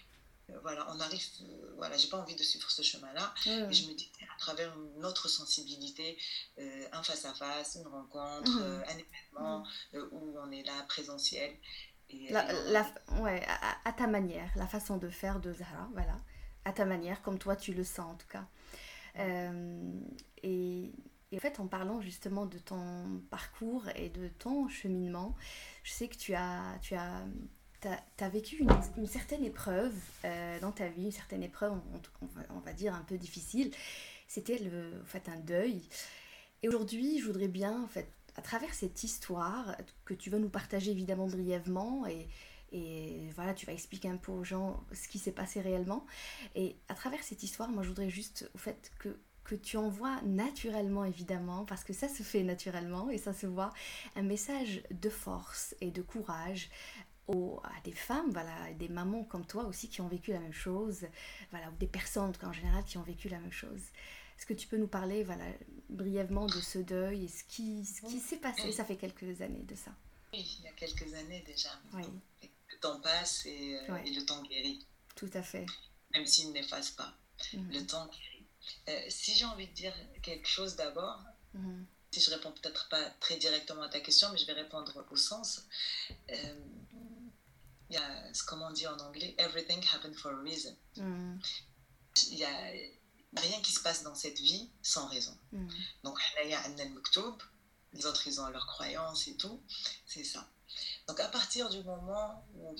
Voilà, on arrive, euh, voilà, j'ai pas envie de suivre ce chemin-là. Mmh. Et je me dis, à travers une autre sensibilité, euh, un face-à-face, une rencontre, mmh. euh, un événement mmh. euh, où on est là, présentiel. Et, la, et on... la, ouais, à, à ta manière, la façon de faire de Zahra, voilà, à ta manière, comme toi tu le sens en tout cas. Mmh. Euh, et, et en fait, en parlant justement de ton parcours et de ton cheminement, je sais que tu as... Tu as tu as vécu une, une certaine épreuve euh, dans ta vie, une certaine épreuve, on, on, va, on va dire un peu difficile. C'était le, en fait, un deuil. Et aujourd'hui, je voudrais bien, en fait, à travers cette histoire que tu vas nous partager évidemment brièvement, et, et voilà, tu vas expliquer un peu aux gens ce qui s'est passé réellement. Et à travers cette histoire, moi, je voudrais juste, au fait, que que tu envoies naturellement, évidemment, parce que ça se fait naturellement et ça se voit, un message de force et de courage Aux, à des femmes, voilà, des mamans comme toi aussi qui ont vécu la même chose, voilà, ou des personnes en tout cas en général qui ont vécu la même chose. Est-ce que tu peux nous parler, voilà, brièvement de ce deuil et ce qui, ce qui s'est passé? Ça fait quelques années de ça. Oui, il y a quelques années déjà. Oui. Le temps passe et, euh, ouais. et le temps guérit. Tout à fait. Même s'il n'efface pas, mmh. le temps guérit. Euh, si j'ai envie de dire quelque chose d'abord, mmh. si je réponds peut-être pas très directement à ta question, mais je vais répondre au sens. Euh, Il y a ce qu'on dit en anglais, everything happened for a reason. Mm. Il n'y a rien qui se passe dans cette vie sans raison. Mm. Donc, les autres, ils ont leurs croyances et tout, c'est ça. Donc, à partir du moment où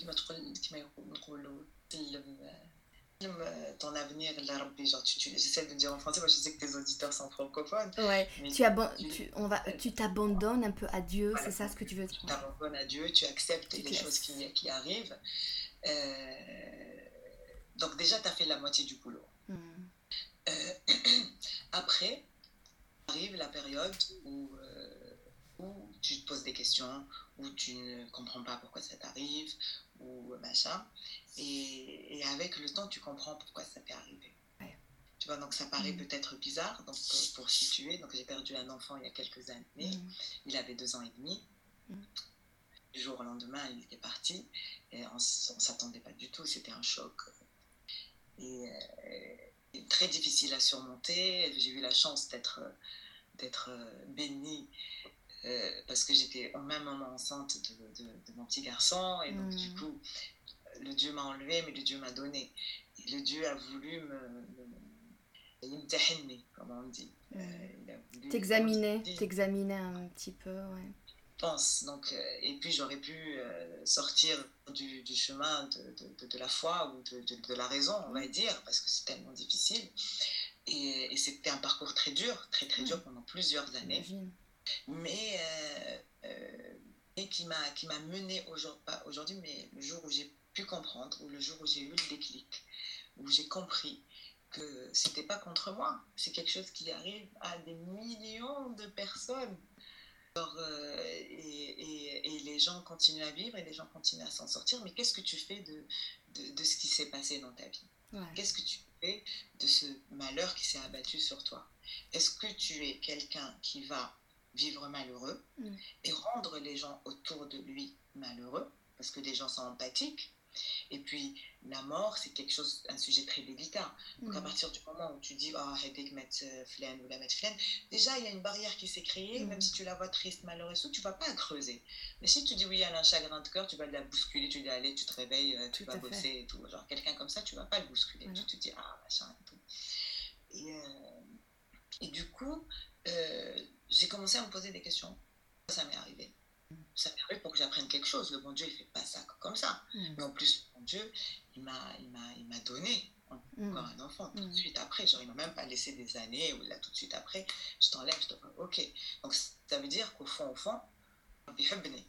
ton avenir, genre, tu, tu, j'essaie de le dire en français, moi je sais que tes auditeurs sont francophones. Ouais, tu, abon- tu, tu, on va, tu t'abandonnes un peu à Dieu, voilà, c'est ça ce que tu veux dire? Tu t'abandonnes à Dieu, tu acceptes tu les laisses. choses qui, qui arrivent. Euh, donc déjà, tu as fait la moitié du boulot. Mm. Euh, après, arrive la période où, euh, où tu te poses des questions, où tu ne comprends pas pourquoi ça t'arrive, ou machin, et, et avec le temps tu comprends pourquoi ça t'est arrivé, ouais. tu vois, donc ça paraît mmh. peut-être bizarre. Donc euh, pour situer, donc j'ai perdu un enfant il y a quelques années, mmh. il avait deux ans et demi, mmh. du jour au lendemain il était parti, et on, on s'attendait pas du tout, c'était un choc, et, et très difficile à surmonter. J'ai eu la chance d'être, d'être bénie, Euh, parce que j'étais au même moment enceinte de, de, de mon petit garçon, et donc mmh. du coup le Dieu m'a enlevé, mais le Dieu m'a donné, et le Dieu a voulu me, me, me t'ahini, comme on dit, euh, il a voulu t'examiner, t'examiner un petit peu, ouais. je pense, donc, euh, et puis j'aurais pu euh, sortir du, du chemin de, de, de, de la foi, ou de, de, de la raison, on va dire, parce que c'est tellement difficile, et, et c'était un parcours très dur, très très mmh. dur pendant plusieurs années. J'imagine. Mais euh, euh, et qui m'a qui m'a menée aujourd'hui, pas aujourd'hui, mais le jour où j'ai pu comprendre, ou le jour où j'ai eu le déclic, où j'ai compris que c'était pas contre moi, c'est quelque chose qui arrive à des millions de personnes. Alors, euh, et, et, et les gens continuent à vivre et les gens continuent à s'en sortir. Mais qu'est-ce que tu fais de, de, de ce qui s'est passé dans ta vie ? Ouais. Qu'est-ce que tu fais de ce malheur qui s'est abattu sur toi ? Est-ce que tu es quelqu'un qui va vivre malheureux mmh. et rendre les gens autour de lui malheureux ? Parce que les gens sont empathiques. Et puis, la mort, c'est quelque chose, un sujet très délicat. Donc, mmh. à partir du moment où tu dis « Ah, Hedek met flen ou la met flen », déjà, il y a une barrière qui s'est créée, mmh. même si tu la vois triste, malheureuse, tu ne vas pas creuser. Mais si tu dis « Oui, elle a un chagrin de cœur », tu vas la bousculer, tu dis « Allez, tu te réveilles, tu tout vas bosser fait. Et tout. » Genre, quelqu'un comme ça, tu ne vas pas le bousculer. Voilà. Tu te dis « Ah, machin et tout. » Et, euh, et du coup, euh, j'ai commencé à me poser des questions. Ça m'est arrivé. Ça m'est arrivé pour que j'apprenne quelque chose. Le bon Dieu, il ne fait pas ça comme ça. Mm. Mais en plus, le bon Dieu, il m'a, il m'a, il m'a donné encore mm. un enfant tout de mm. suite après. Genre, il ne m'a même pas laissé des années où là, tout de suite après, je t'enlève, je te prends. Ok. Donc, ça veut dire qu'au fond, au fond, il fait béné.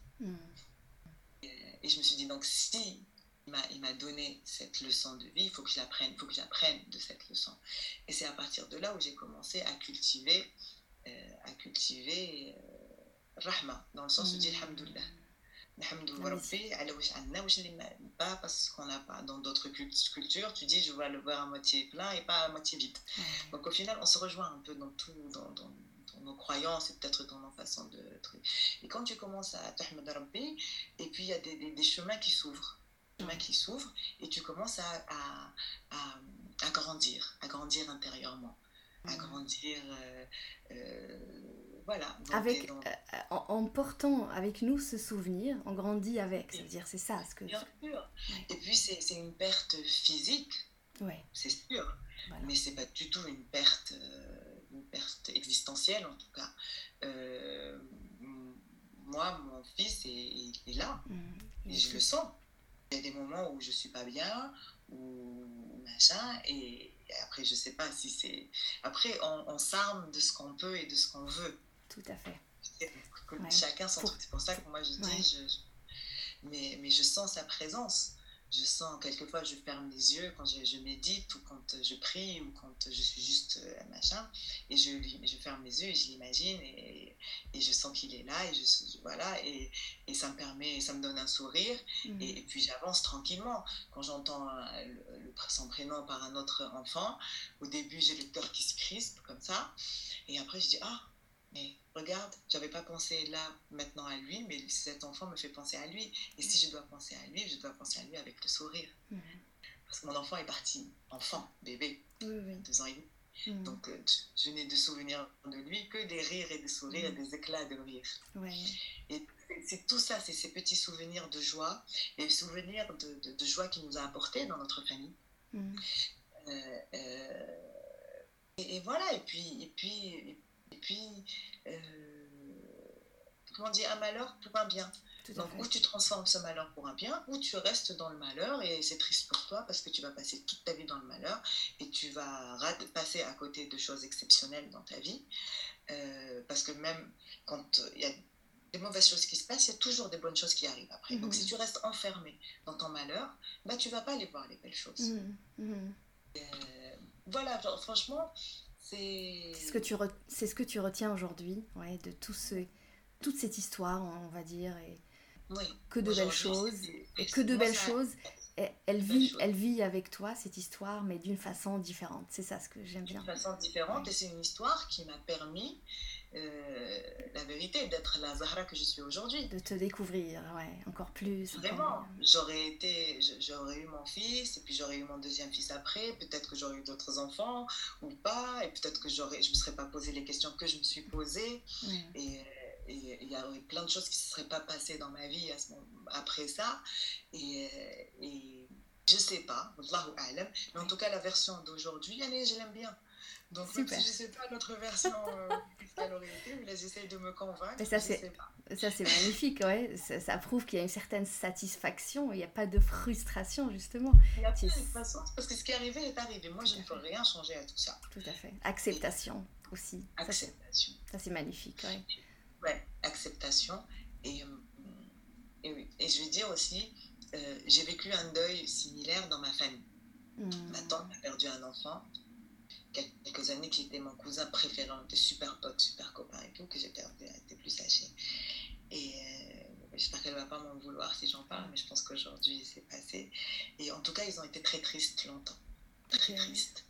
Et je me suis dit, donc, si il m'a, il m'a donné cette leçon de vie, il faut que je l'apprenne, il faut que j'apprenne de cette leçon. Et c'est à partir de là où j'ai commencé à cultiver, euh, à cultiver... Euh, Rahma, dans le sens où dit Alhamdoulilah. Alhamdoulilah, Rabbi, ala wish anna, wish li ma ba, parce qu'on n'a pas. Dans d'autres cultures, tu dis je vais le voir à moitié plein et pas à moitié vide. Donc au final, on se rejoint un peu dans tout, dans, dans, dans nos croyances et peut-être dans nos façons de trucs. Et quand tu commences à Tahmad Rabbi, et puis il y a des, des, des chemins qui s'ouvrent, des chemins qui s'ouvrent, et tu commences à, à, à, à grandir, à grandir intérieurement, à grandir. Euh, euh, Voilà, donc avec, donc... euh, en, en portant avec nous ce souvenir, on grandit avec, c'est-à-dire c'est ça ce que... Bien sûr, ouais. Et puis c'est, c'est une perte physique, ouais. C'est sûr, voilà. Mais c'est pas du tout une perte, une perte existentielle en tout cas. Euh, moi, mon fils est, est, est là, mmh, et je le sens. Il y a des moments où je suis pas bien, ou machin, et après je sais pas si c'est... Après on, on s'arme de ce qu'on peut et de ce qu'on veut. Tout à fait. Ouais. Chacun son pour... truc. C'est pour ça que moi, je dis, ouais. je, je... Mais, mais je sens sa présence. Je sens, quelquefois, je ferme les yeux quand je, je médite ou quand je prie ou quand je suis juste euh, machin. Et je, je ferme les yeux et je l'imagine et, et je sens qu'il est là. Et, je, voilà, et, et ça me permet, ça me donne un sourire. Mmh. Et, et puis, j'avance tranquillement. Quand j'entends euh, le, le, son prénom par un autre enfant, au début, j'ai le cœur qui se crispe comme ça. Et après, je dis, ah, mais regarde, j'avais pas pensé là maintenant à lui, mais cet enfant me fait penser à lui. Et si je dois penser à lui, je dois penser à lui avec le sourire. Mmh. Parce que mon enfant est parti, enfant, bébé, mmh. deux ans et demi. Mmh. Donc je, je n'ai de souvenirs de lui que des rires et des sourires, mmh. et des éclats de rire. Ouais. Et c'est tout ça, c'est ces petits souvenirs de joie, les souvenirs de, de, de joie qu'il nous a apportés dans notre famille. Mmh. Euh, euh, et, et voilà, et puis... Et puis et Et puis, euh, comment dire, un malheur pour un bien. Donc, ou tu transformes ce malheur pour un bien, ou tu restes dans le malheur, et c'est triste pour toi parce que tu vas passer toute ta vie dans le malheur, et tu vas rad- passer à côté de choses exceptionnelles dans ta vie. Euh, parce que même quand il y a des mauvaises choses qui se passent, il y a toujours des bonnes choses qui arrivent après. Mmh. Donc, si tu restes enfermé dans ton malheur, bah, tu ne vas pas aller voir les belles choses. Mmh. Mmh. Euh, voilà, genre, franchement... C'est... C'est, ce que tu re... c'est ce que tu retiens aujourd'hui, ouais, de tout ce... toute cette histoire, on va dire, et... oui, que de belles choses, et que de belles ça... choses, et elle, vit, elle vit avec toi cette histoire, mais d'une façon différente, c'est ça ce que j'aime bien. D'une façon différente, ouais. Et c'est une histoire qui m'a permis, euh, la vérité, d'être la Zahra que je suis aujourd'hui. De te découvrir, ouais, encore plus. Vraiment, encore... j'aurais été, j'aurais eu mon fils, et puis j'aurais eu mon deuxième fils après, peut-être que j'aurais eu d'autres enfants, ou pas, et peut-être que j'aurais, je me serais pas posé les questions que je me suis posées, ouais. et... Et il y aurait plein de choses qui ne se seraient pas passées dans ma vie à ce moment, après ça. Et, et je ne sais pas, Allahu A'lam. Mais en tout cas, la version d'aujourd'hui, allez, je l'aime bien. Donc, même si je ne sais pas l'autre version, euh, qu'elle aurait été, mais là, j'essaye de me convaincre. Mais ça, c'est, ça, c'est magnifique, ouais. Ça, ça prouve qu'il y a une certaine satisfaction, il n'y a pas de frustration, justement. Il n'y a pas de façon, parce que ce qui est arrivé est arrivé. Moi, tout je ne peux rien changer à tout ça. Tout à fait. Acceptation et, aussi. Acceptation. Ça, c'est, ça, c'est magnifique, ouais. Ouais, acceptation. Et, et, et je veux dire aussi, euh, j'ai vécu un deuil similaire dans ma famille. Mmh. Ma tante a perdu un enfant. quelques années que j'étais mon cousin préféré, de super pote, super copain et tout, que j'ai perdu, elle était plus âgée. Et euh, j'espère qu'elle ne va pas m'en vouloir si j'en parle, mais je pense qu'aujourd'hui, c'est passé. Et en tout cas, ils ont été très tristes longtemps. Très okay. tristes.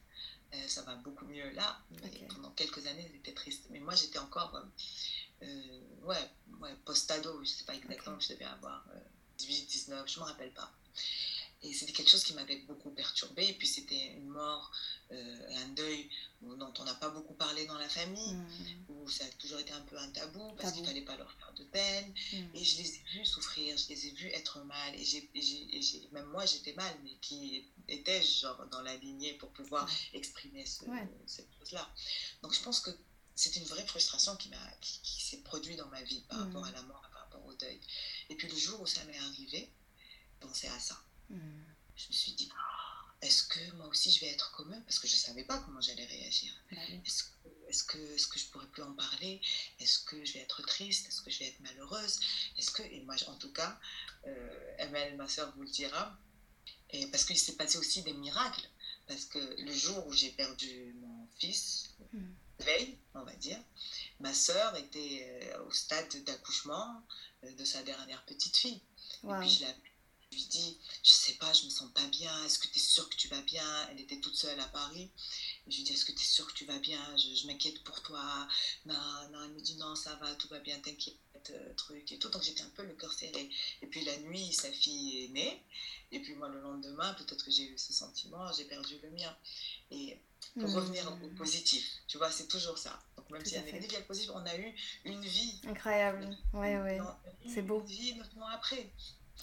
Euh, ça va beaucoup mieux là. Okay. Pendant quelques années, ils étaient tristes. Mais moi, j'étais encore euh, ouais, ouais, post-ado, je ne sais pas exactement, okay. je devais avoir euh, dix-huit, dix-neuf, je ne me rappelle pas. Et c'était quelque chose qui m'avait beaucoup perturbée. Et puis, c'était une mort, euh, un deuil dont on n'a pas beaucoup parlé dans la famille, mmh. où ça a toujours été un peu un tabou, parce tabou. qu'il ne fallait pas leur faire de peine. Mmh. Et je les ai vus souffrir, je les ai vus être mal. Et, j'ai, et, j'ai, et j'ai, même moi, j'étais mal, mais qui étais-je genre, dans la lignée pour pouvoir mmh. exprimer ce, ouais. cette chose-là. Donc, je pense que c'est une vraie frustration qui, m'a, qui, qui s'est produite dans ma vie par mmh. rapport à la mort, par rapport au deuil. Et puis, le jour où ça m'est arrivé, je pensais à ça. Mmh. Je me suis dit, oh, est-ce que moi aussi je vais être comme eux ? Parce que je ne savais pas comment j'allais réagir. Mmh. Est-ce, est-ce, que, est-ce que je ne pourrais plus en parler ? Est-ce que je vais être triste ? Est-ce que je vais être malheureuse ? Est-ce que... Et moi, en tout cas, euh, M L, ma soeur, vous le dira. Et parce qu'il s'est passé aussi des miracles. Parce que le jour où j'ai perdu mon fils, mmh. veille, on va dire, ma soeur était euh, au stade d'accouchement euh, de sa dernière petite fille. Wow. Et puis je l'ai Je lui dis, je sais pas, je me sens pas bien, est-ce que tu es sûre que tu vas bien ? Elle était toute seule à Paris. Je lui dis, est-ce que tu es sûre que tu vas bien ? Je, je m'inquiète pour toi. Non, non, elle me dit, non, ça va, tout va bien, t'inquiète, euh, truc et tout. Donc j'étais un peu le cœur serré. Et puis la nuit, sa fille est née. Et puis moi, le lendemain, peut-être que j'ai eu ce sentiment, j'ai perdu le mien. Et pour mmh. revenir au positif, tu vois, c'est toujours ça. Donc même s'il y a négatif, il y a le positif, on a eu une vie. Incroyable, une, ouais, une, ouais. Une, c'est beau. Une vie, neuf mois après.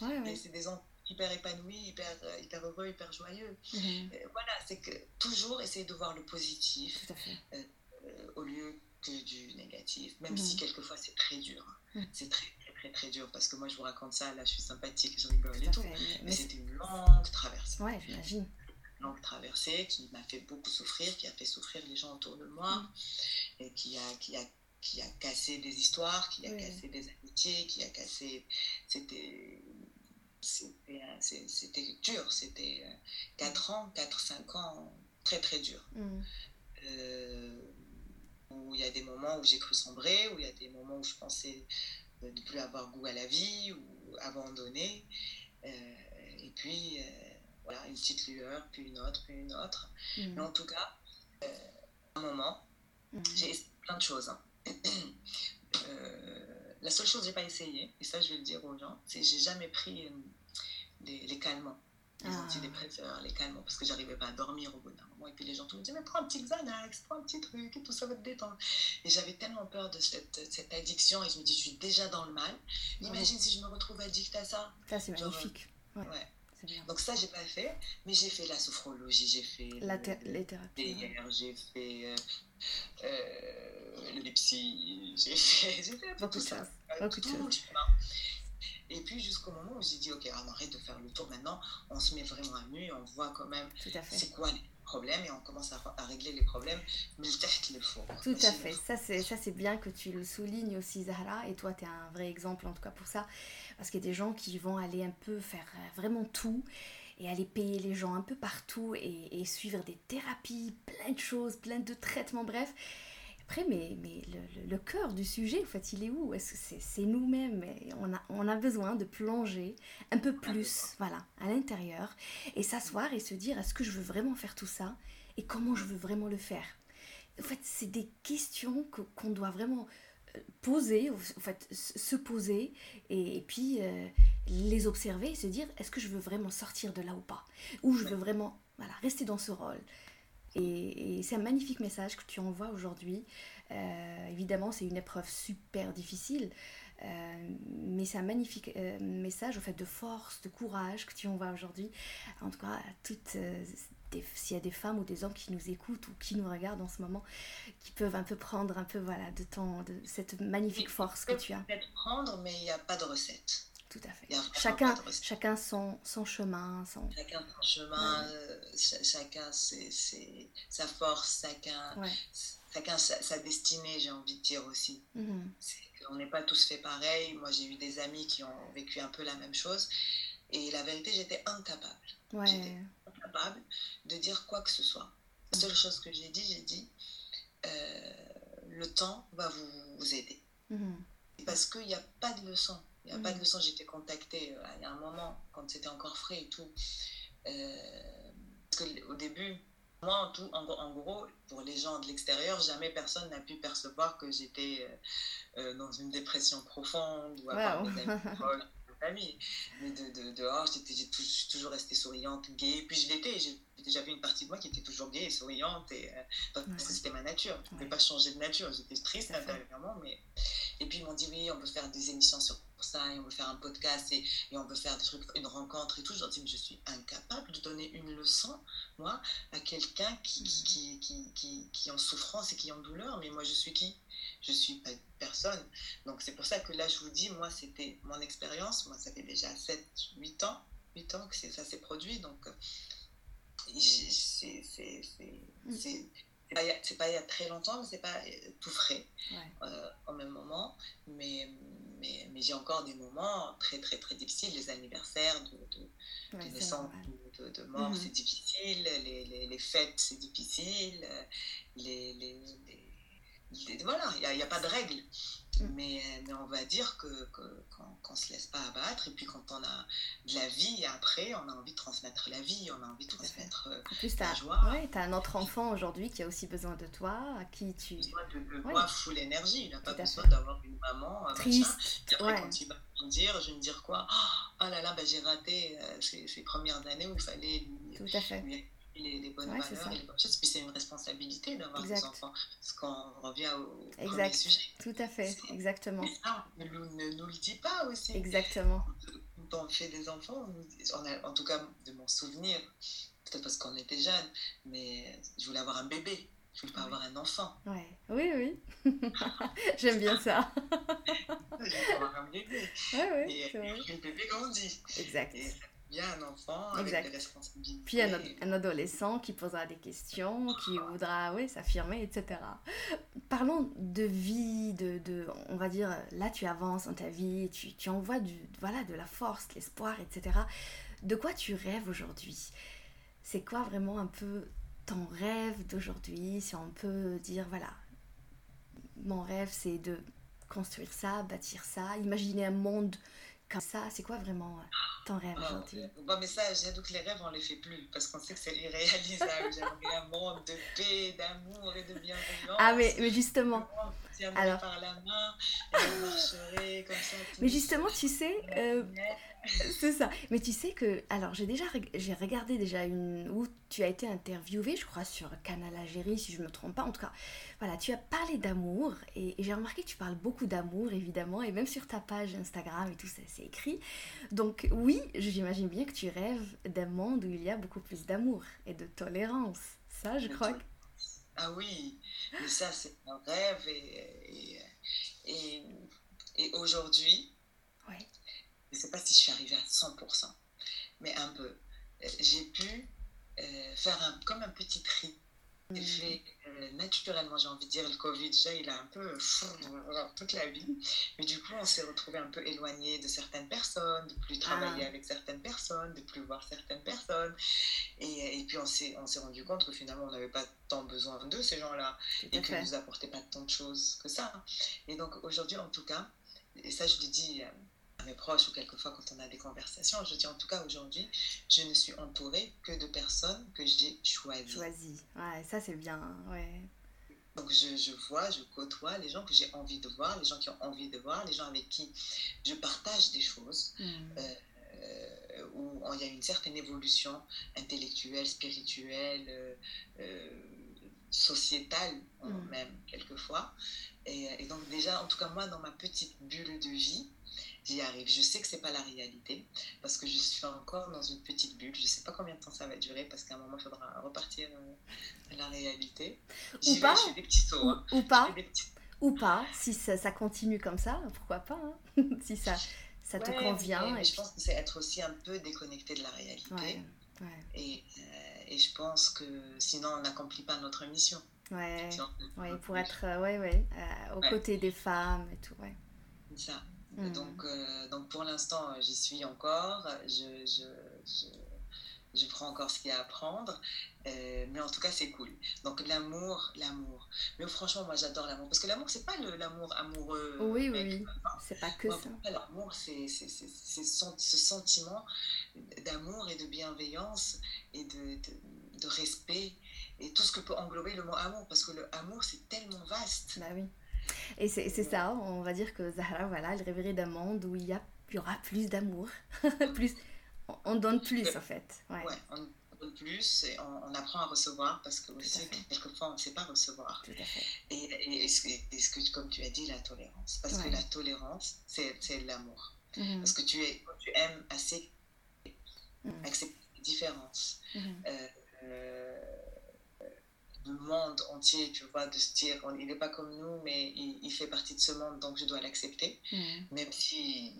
Ouais, ouais. Et c'est des enfants hyper épanouis, hyper, hyper heureux, hyper joyeux. Mmh. Euh, voilà, c'est que toujours essayer de voir le positif euh, euh, au lieu que du négatif, même mmh. si quelquefois c'est très dur. Mmh. C'est très, très, très, très dur parce que moi je vous raconte ça, là je suis sympathique, je rigole et tout. Mais, Mais c'était une longue traversée. Ouais, j'imagine. Une longue traversée qui m'a fait beaucoup souffrir, qui a fait souffrir les gens autour de moi mmh. et qui a. Qui a qui a cassé des histoires, qui a oui. cassé des amitiés, qui a cassé... C'était, c'était, c'était dur, c'était quatre ans, quatre, cinq ans, très très dur. Mm. Euh, où il y a des moments où j'ai cru sombrer, où il y a des moments où je pensais ne plus avoir goût à la vie, ou abandonner. Euh, et puis, euh, voilà, une petite lueur, puis une autre, puis une autre. Mm. Mais en tout cas, euh, à un moment, mm. j'ai essayé plein de choses, hein. Euh, la seule chose que j'ai pas essayé, et ça je vais le dire aux gens, c'est que j'ai jamais pris euh, des, les calmants, les ah. antidépresseurs, les calmants, parce que j'arrivais pas à dormir au bout d'un moment. Et puis les gens tout me disaient, mais prends un petit Xanax, prends un petit truc, et tout ça va te détendre. Et j'avais tellement peur de cette, cette addiction, et je me dis, je suis déjà dans le mal. Imagine oh. si je me retrouve addict à ça. Ça c'est genre, magnifique. Ouais. ouais. Donc ça j'ai pas fait, mais j'ai fait la sophrologie, j'ai fait la thé- le, les thérapies, D R, ouais. j'ai fait euh, euh, les psy, j'ai fait, j'ai fait beaucoup tout ça, ça. Euh, beaucoup tout de choses. Et puis jusqu'au moment où j'ai dit ok, on arrête de faire le tour maintenant, on se met vraiment à nu, on voit quand même c'est quoi les problèmes et on commence à, à régler les problèmes, mais le tête le faut. Tout à fait, ça c'est, ça c'est bien que tu le soulignes aussi Zahra, et toi t'es un vrai exemple en tout cas pour ça. Parce qu'il y a des gens qui vont aller un peu faire vraiment tout et aller payer les gens un peu partout et, et suivre des thérapies, plein de choses, plein de traitements, bref. Après, mais, mais le, le cœur du sujet, en fait, il est où ? Est-ce que c'est, c'est nous-mêmes ? on a, on a besoin de plonger un peu plus, voilà, à l'intérieur et s'asseoir et se dire, est-ce que je veux vraiment faire tout ça ? Et comment je veux vraiment le faire ? En fait, c'est des questions que, qu'on doit vraiment... poser, en fait, se poser et, et puis euh, les observer et se dire, est-ce que je veux vraiment sortir de là ou pas ? Ou je veux vraiment voilà, rester dans ce rôle ? Et, et c'est un magnifique message que tu envoies aujourd'hui. Euh, évidemment, c'est une épreuve super difficile, euh, mais c'est un magnifique euh, message en fait, de force, de courage que tu envoies aujourd'hui. En tout cas, à toutes... Euh, Des, s'il y a des femmes ou des hommes qui nous écoutent ou qui nous regardent en ce moment, qui peuvent un peu prendre un peu voilà de ton de cette magnifique oui, force que tu as. Peut-être prendre, mais il n'y a pas de recette. Tout à fait. Chacun, chacun son son chemin, son. Chacun son chemin, ouais. euh, ch- chacun c'est c'est sa force, chacun ouais. chacun sa, sa destinée, j'ai envie de dire aussi. Mm-hmm. C'est qu'on n'est pas tous fait pareil. Moi, j'ai eu des amis qui ont vécu un peu la même chose. Et la vérité, j'étais incapable. Ouais. J'étais incapable de dire quoi que ce soit. La seule chose que j'ai dit, j'ai dit euh, le temps va vous, vous aider. Mmh. Parce qu'il n'y a pas de leçon. Il n'y a mmh. pas de leçon. J'étais contactée à un moment, quand c'était encore frais et tout. Euh, parce qu'au début, moi, en, tout, en, en gros, pour les gens de l'extérieur, jamais personne n'a pu percevoir que j'étais euh, dans une dépression profonde ou à part wow. des amis proches, des amis. Mais de, de, dehors, j'étais, j'ai, tout, j'ai toujours restée souriante, gaie. Puis je l'étais. J'ai déjà vu une partie de moi qui était toujours gaie et souriante. Et, euh, parce ouais. que c'était ma nature. Je ne pouvais ouais. pas changer de nature. J'étais triste intérieurement. Mais... Et puis ils m'ont dit oui, on peut faire des émissions sur ça, et on peut faire un podcast, et, et on peut faire des trucs, une rencontre et tout. Genre, je suis incapable de donner une leçon, moi, à quelqu'un qui, qui, qui, qui, qui, qui est en souffrance et qui est en douleur. Mais moi, je suis qui? Je suis pas personne. Donc, c'est pour ça que là, je vous dis, moi, c'était mon expérience. Moi, ça fait déjà sept, huit ans, huit ans que c'est, ça s'est produit. Donc, c'est, c'est, c'est, c'est, c'est, c'est, pas, c'est pas il y a très longtemps, mais c'est pas tout frais ouais. euh, en même moment. Mais... Mais, mais j'ai encore des moments très, très, très difficiles. Les anniversaires de, de, ouais, de naissance, de, de, de mort, mm-hmm. c'est difficile. Les, les, les fêtes, c'est difficile. Les, les, les, les, voilà, il n'y a, y a pas de règles. Mm. Mais, mais on va dire que, que, qu'on, qu'on se laisse pas abattre. Et puis, quand on a de la vie après, on a envie de transmettre la vie, on a envie de transmettre en plus, la t'as, joie. Ouais, tu as un autre enfant aujourd'hui qui a aussi besoin de toi, à qui tu... Il a besoin de le voir ouais. full énergie. Il n'a pas besoin fait. d'avoir une maman, triste. Et après, ouais. quand il va me dire, je vais me dire quoi? Oh, oh là là, bah, j'ai raté euh, ces, ces premières années où il fallait... Lui, Tout à fait. Lui, Les, les bonnes ouais, valeurs et les bonnes choses, puis c'est une responsabilité d'avoir exact. des enfants, parce qu'on revient au exact. premier sujet. Tout à fait, c'est... exactement. Et ça, on ne nous le dit pas aussi. Exactement. Quand on fait des enfants, on a, en tout cas de mon souvenir, peut-être parce qu'on était jeunes, mais je voulais avoir un bébé, je voulais pas oui. avoir un enfant. Ouais. Oui, oui, j'aime bien ça. Je voulais avoir un bébé. Oui, oui, et, c'est vrai. Et le bébé grandit. Exact. Et, il y a un enfant exact. avec des responsabilités. Puis un, un adolescent qui posera des questions, qui voudra oui, s'affirmer, et cetera. Parlons de vie, de, de, on va dire, là tu avances dans ta vie, tu, tu envoies du, voilà, de la force, l'espoir, et cetera. De quoi tu rêves aujourd'hui? C'est quoi vraiment un peu ton rêve d'aujourd'hui? Si on peut dire, voilà, mon rêve c'est de construire ça, bâtir ça, imaginer un monde... Comme ça, c'est quoi vraiment ton rêve ah, aujourd'hui? Bon, mais ça, j'avoue que les rêves, on les fait plus parce qu'on sait que c'est irréalisable. J'aimerais un monde de paix, d'amour et de bienveillance. Ah, mais, mais justement. Je tiendrais par la main et je marcherais comme ça. Mais justement, tu sais, euh, c'est ça. Mais tu sais que, alors, j'ai déjà j'ai regardé déjà une où tu as été interviewée, je crois, sur Canal Algérie, si je ne me trompe pas. En tout cas, voilà, tu as parlé d'amour et, et j'ai remarqué que tu parles beaucoup d'amour, évidemment, et même sur ta page Instagram et tout ça. C'est écrit. Donc oui, j'imagine bien que tu rêves d'un monde où il y a beaucoup plus d'amour et de tolérance. Ça, je crois que... Ah oui, mais ça, c'est un rêve. Et, et, et, et aujourd'hui, ouais. je ne sais pas si je suis arrivée à cent pour cent, mais un peu. J'ai pu euh, faire un, comme un petit tri. Mmh. Fait, euh, naturellement, j'ai envie de dire, le Covid, déjà, il a un peu euh, toute la vie. Mais du coup, on s'est retrouvé un peu éloigné de certaines personnes, de plus travailler ah. avec certaines personnes, de plus voir certaines personnes. Et, et puis, on s'est, on s'est rendu compte que finalement, on n'avait pas tant besoin d'eux, ces gens-là, Tout et qu'ils ne nous apportaient pas tant de choses que ça. Et donc, aujourd'hui, en tout cas, et ça, je le dis à mes proches ou quelquefois quand on a des conversations, je dis en tout cas aujourd'hui, je ne suis entourée que de personnes que j'ai choisies. Choisies, ouais, ça c'est bien, ouais. Donc je, je vois, je côtoie les gens que j'ai envie de voir, les gens qui ont envie de voir, les gens avec qui je partage des choses, mmh. euh, euh, où il y a une certaine évolution intellectuelle, spirituelle, euh, euh, sociétale mmh. même quelquefois. Et, et donc déjà, en tout cas moi, dans ma petite bulle de vie, j'y arrive. Je sais que c'est pas la réalité parce que je suis encore dans une petite bulle. Je sais pas combien de temps ça va durer parce qu'à un moment il faudra repartir à la réalité. J'y ou pas. Vais, je fais des petits sauts. Ou, hein. ou pas. Petits... Ou pas. Si ça, ça continue comme ça, pourquoi pas hein. Si ça, ça ouais, te convient. Mais, et je puis... pense que c'est être aussi un peu déconnecté de la réalité. Ouais, ouais. Et, euh, et je pense que sinon on n'accomplit pas notre mission. Ouais. Sinon, ouais pour plus. être euh, ouais ouais euh, aux ouais. côtés des femmes et tout ouais. C'est ça. Donc, euh, donc pour l'instant j'y suis encore, je, je, je, je prends encore ce qu'il y a à prendre, euh, mais en tout cas c'est cool. Donc l'amour, l'amour. Mais franchement moi j'adore l'amour, parce que l'amour c'est pas le, l'amour amoureux. Oui mec. oui, enfin, c'est pas que moi, ça. Moi, l'amour c'est, c'est, c'est, c'est son, ce sentiment d'amour et de bienveillance et de, de, de respect et tout ce que peut englober le mot amour, parce que le amour c'est tellement vaste. Bah oui. Et c'est, c'est ça, on va dire que Zahra, voilà, elle rêverait d'un monde où il y, a, il y aura plus d'amour, plus, on, on donne plus en fait. Ouais, ouais on donne plus et on, on apprend à recevoir, parce que aussi, quelquefois on ne sait pas recevoir. Tout à fait. Et, et, et, ce, et ce que, comme tu as dit, la tolérance, parce ouais. que la tolérance, c'est, c'est l'amour. Mmh. Parce que tu, es, tu aimes assez mmh. accepter les différences. Mmh. Euh, euh, le monde entier, tu vois, de se dire, on, il n'est pas comme nous, mais il, il fait partie de ce monde, donc je dois l'accepter, mmh. même si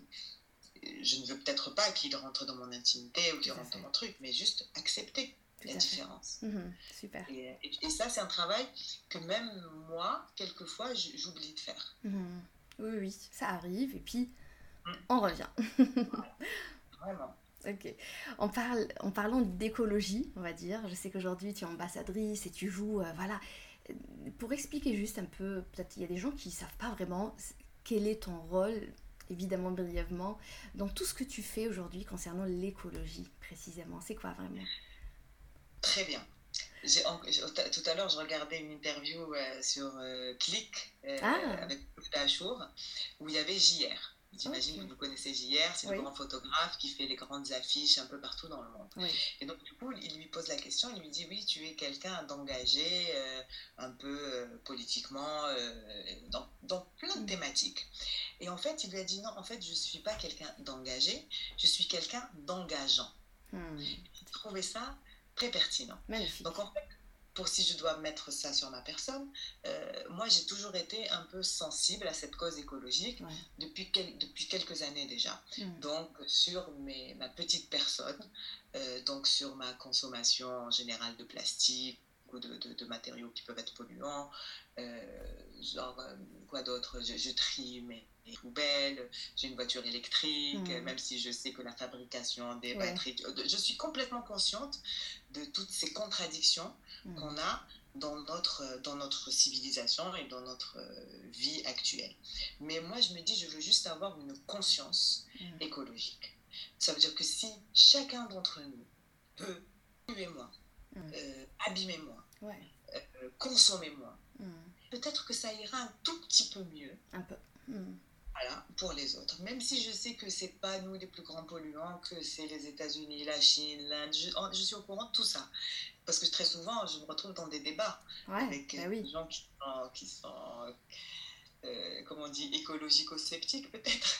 je ne veux peut-être pas qu'il rentre dans mon intimité ou qu'il rentre dans mon truc, mais juste accepter Tout la différence. Mmh. Super. Et, et, et ça, c'est un travail que même moi, quelquefois, j'oublie de faire. Mmh. Oui, oui, ça arrive, et puis mmh. on revient. Voilà. Vraiment. Ok. On parle, en parlant d'écologie, on va dire, je sais qu'aujourd'hui tu es ambassadrice et tu joues, euh, voilà. Pour expliquer juste un peu, peut-être il y a des gens qui ne savent pas vraiment quel est ton rôle, évidemment brièvement, dans tout ce que tu fais aujourd'hui concernant l'écologie précisément. C'est quoi vraiment ? Très bien. J'ai, tout à l'heure, je regardais une interview euh, sur euh, Click euh, ah. avec Tachour où il y avait J R. J'imagine okay. que vous connaissez J R, c'est oui. le grand photographe qui fait les grandes affiches un peu partout dans le monde. Oui. Et donc, du coup, il lui pose la question, il lui dit, oui, tu es quelqu'un d'engagé, euh, un peu euh, politiquement, euh, dans, dans plein de thématiques. Et en fait, il lui a dit, non, en fait, je ne suis pas quelqu'un d'engagé, je suis quelqu'un d'engageant. Hmm. Il trouvait ça très pertinent. Magnifique. Donc, en fait, pour si je dois mettre ça sur ma personne, euh, moi j'ai toujours été un peu sensible à cette cause écologique ouais. depuis, quel, depuis quelques années déjà. Mmh. Donc sur mes, ma petite personne, euh, donc sur ma consommation en général de plastique ou de, de, de matériaux qui peuvent être polluants, euh, genre quoi d'autre, je, je trie mes, mes poubelles, j'ai une voiture électrique, mmh. même si je sais que la fabrication des ouais. batteries, je suis complètement consciente de toutes ces contradictions qu'on a dans notre, dans notre civilisation et dans notre vie actuelle. Mais moi, je me dis, je veux juste avoir une conscience mmh. écologique. Ça veut dire que si chacun d'entre nous peut polluer moins, mmh. euh, abîmer moins, ouais. euh, consommer moins, mmh. peut-être que ça ira un tout petit peu mieux. Un peu. Mmh. Voilà, pour les autres. Même si je sais que c'est pas nous les plus grands polluants, que c'est les États-Unis, la Chine, l'Inde, je, je suis au courant de tout ça. Parce que très souvent, je me retrouve dans des débats ouais, avec bah des oui. gens qui sont, qui sont euh, comment on dit, écologico-sceptiques peut-être.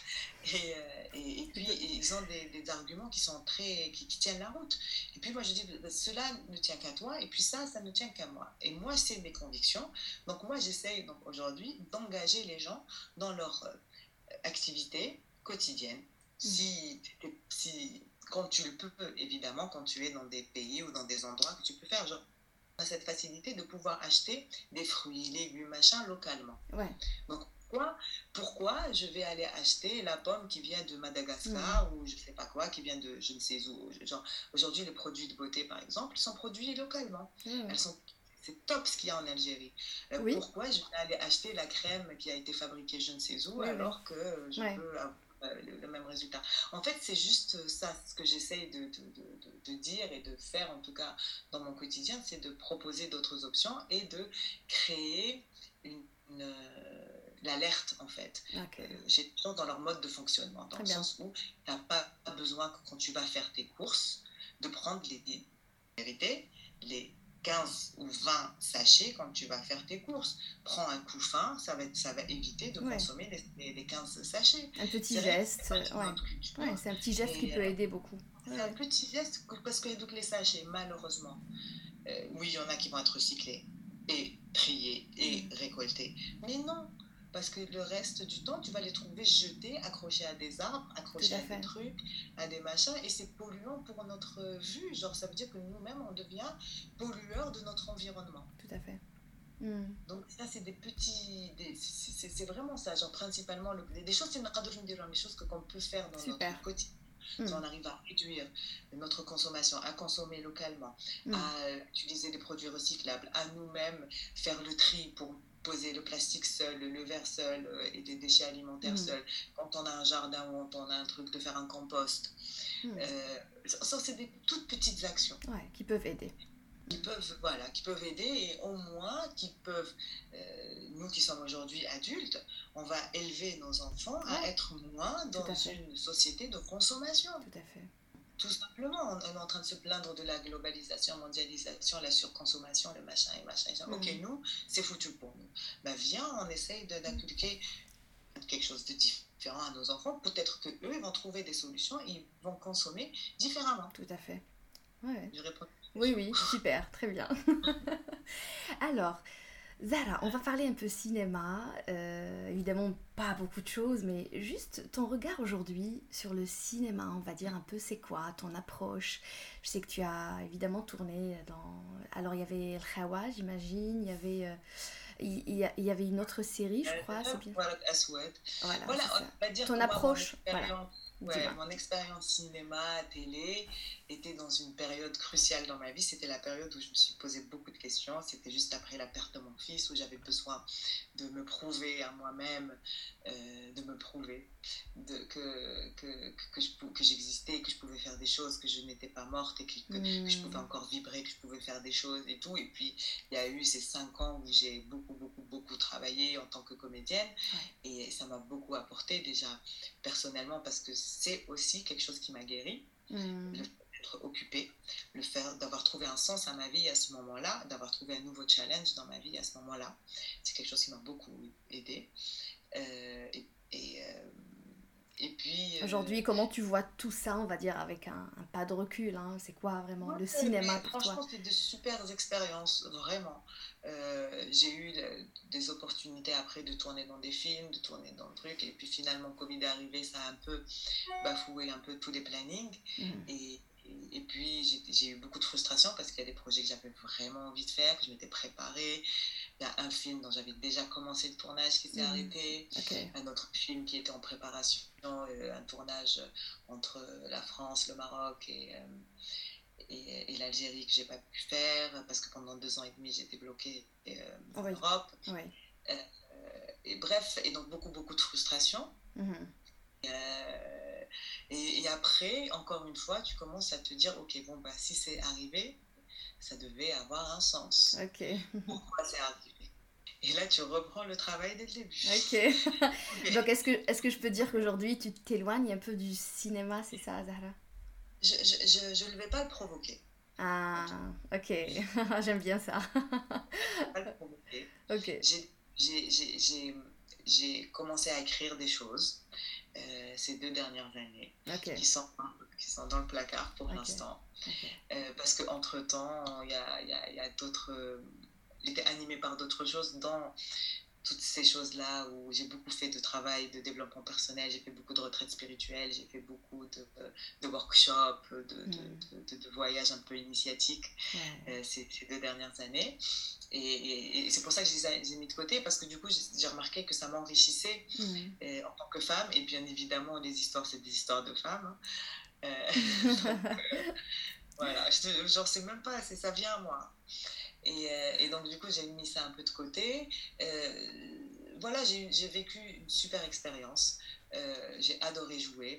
Et, euh, et, et puis, ils ont des, des arguments qui sont très, qui, qui tiennent la route. Et puis moi, je dis, cela ne tient qu'à toi, et puis ça, ça ne tient qu'à moi. Et moi, c'est mes convictions. Donc moi, j'essaye donc, aujourd'hui d'engager les gens dans leur euh, activité quotidienne. Si, si, quand tu le peux, évidemment, quand tu es dans des pays ou dans des endroits que tu peux faire, genre, on a cette facilité de pouvoir acheter des fruits, légumes, machin, localement. Ouais. Donc, pourquoi, pourquoi je vais aller acheter la pomme qui vient de Madagascar mmh. ou je ne sais pas quoi, qui vient de je ne sais où. Genre, aujourd'hui, les produits de beauté, par exemple, sont produits localement. Mmh. Elles sont C'est top ce qu'il y a en Algérie. Euh, oui. Pourquoi je vais aller acheter la crème qui a été fabriquée je ne sais où oui, alors oui. que je ouais. peux avoir le, le même résultat. En fait, c'est juste ça ce que j'essaye de, de, de, de dire et de faire, en tout cas dans mon quotidien, c'est de proposer d'autres options et de créer une, une, l'alerte en fait. Okay. Euh, j'ai toujours dans leur mode de fonctionnement, dans Très le bien. sens où tu n'as pas, pas besoin que, quand tu vas faire tes courses de prendre les vérités, les quinze ou vingt sachets quand tu vas faire tes courses. Prends un couffin, ça va, être, ça va éviter de ouais. consommer les, les quinze sachets. Un petit c'est geste. Vrai, c'est, ouais. truc, ouais, c'est un petit geste et, qui peut aider beaucoup. C'est ouais. un petit geste, parce que donc, les sachets, malheureusement, euh, oui, il y en a qui vont être recyclés et triés et récoltés. Mais non, parce que le reste du temps, tu vas les trouver jetés, accrochés à des arbres, accrochés à, à des trucs, à des machins, et c'est polluant pour notre vue. Genre, ça veut dire que nous-mêmes, on devient pollueurs de notre environnement. Tout à fait. Mmh. Donc ça, c'est des petits... Des, c'est, c'est, c'est vraiment ça, genre principalement... Le, des choses qu'on peut faire dans Super. notre quotidien. Mmh. Si on arrive à réduire notre consommation, à consommer localement, mmh. à utiliser des produits recyclables, à nous-mêmes faire le tri pour poser le plastique seul, le verre seul et des déchets alimentaires mmh. seuls. Quand on a un jardin ou quand on a un truc, de faire un compost. Mmh. Euh, ça, c'est des toutes petites actions. Ouais, qui peuvent aider. Qui peuvent, voilà, qui peuvent aider et au moins qui peuvent, euh, nous qui sommes aujourd'hui adultes, on va élever nos enfants ouais. à être moins dans une société de consommation. Tout à fait. Tout simplement, on, on est en train de se plaindre de la globalisation, mondialisation, la surconsommation, le machin et machin. Et ça. Mmh. Ok, nous, c'est foutu pour nous. Ben viens, on essaye de, d'inculquer quelque chose de différent à nos enfants. Peut-être qu'eux, ils vont trouver des solutions et ils vont consommer différemment. Tout à fait. Ouais. Je réponds. Oui, oui, super, très bien. Alors, Zahra, on va parler un peu cinéma. Euh, évidemment, pas beaucoup de choses, mais juste ton regard aujourd'hui sur le cinéma, on va dire un peu c'est quoi, ton approche. Je sais que tu as évidemment tourné dans... Alors, il y avait El Khawa, j'imagine, il y avait... Euh... Il y avait une autre série, je crois, c'est bien. Voilà, voilà on va dire ton approche, mon expérience, voilà. ouais, mon expérience cinéma, télé, était dans une période cruciale dans ma vie. C'était la période où je me suis posé beaucoup de questions. C'était juste après la perte de mon fils, où j'avais besoin de me prouver à moi-même, euh, de me prouver de, que, que, que, je, que j'existais, que je pouvais faire des choses, que je n'étais pas morte, et que, que, mmh. que je pouvais encore vibrer, que je pouvais faire des choses et tout. Et puis, il y a eu ces cinq ans où j'ai beaucoup beaucoup, beaucoup travaillé en tant que comédienne ouais. et ça m'a beaucoup apporté déjà personnellement parce que c'est aussi quelque chose qui m'a guérie, mmh. le fait d'être occupée, le fait d'avoir trouvé un sens à ma vie à ce moment-là, d'avoir trouvé un nouveau challenge dans ma vie à ce moment-là, c'est quelque chose qui m'a beaucoup aidée. Euh, et, et, euh, et puis... Aujourd'hui, euh, comment tu vois tout ça, on va dire, avec un, un pas de recul, hein, c'est quoi vraiment ouais, le cinéma pour toi ? Franchement, c'est de super expériences, vraiment. Euh, j'ai eu le, des opportunités après de tourner dans des films, de tourner dans le truc, et puis finalement, Covid est arrivé, ça a un peu bafoué un peu tous les plannings, mmh. et, et, et puis j'ai, j'ai eu beaucoup de frustration parce qu'il y a des projets que j'avais vraiment envie de faire, que je m'étais préparée. Il y a un film dont j'avais déjà commencé le tournage qui s'est mmh. arrêté, okay. un autre film qui était en préparation, euh, un tournage entre la France, le Maroc et... Euh, Et, et l'Algérie que j'ai pas pu faire parce que pendant deux ans et demi j'étais bloquée euh, en oui. Europe oui. Euh, et bref et donc beaucoup beaucoup de frustration mm-hmm. euh, et, et après encore une fois tu commences à te dire ok bon bah si c'est arrivé ça devait avoir un sens okay. pourquoi c'est arrivé et là tu reprends le travail dès le début okay. okay. Donc est-ce que, est-ce que je peux dire qu'aujourd'hui tu t'éloignes un peu du cinéma, c'est ça Zahra? Je je je je ne vais pas le provoquer. Ah, ok, j'aime bien ça. Je ne vais pas le provoquer. Ok. J'ai j'ai j'ai j'ai j'ai commencé à écrire des choses euh, ces deux dernières années okay. qui sont qui sont dans le placard pour okay. l'instant okay. Euh, parce que entre temps il y a il y a il y a d'autres. Euh, j'étais animée par d'autres choses dans toutes ces choses-là où j'ai beaucoup fait de travail, de développement personnel, j'ai fait beaucoup de retraites spirituelles, j'ai fait beaucoup de, de workshops, de, de, de, de, de voyages un peu initiatiques ouais. euh, ces, ces deux dernières années. Et, et, et c'est pour ça que je les ai mis de côté, parce que du coup, j'ai, j'ai remarqué que ça m'enrichissait mmh. euh, en tant que femme. Et bien évidemment, les histoires, c'est des histoires de femmes. Hein. Euh, donc, euh, voilà, je, genre, c'est même pas, c'est, ça vient à moi. Et, et donc, du coup, j'ai mis ça un peu de côté. Euh, voilà, j'ai, j'ai vécu une super expérience. Euh, j'ai adoré jouer.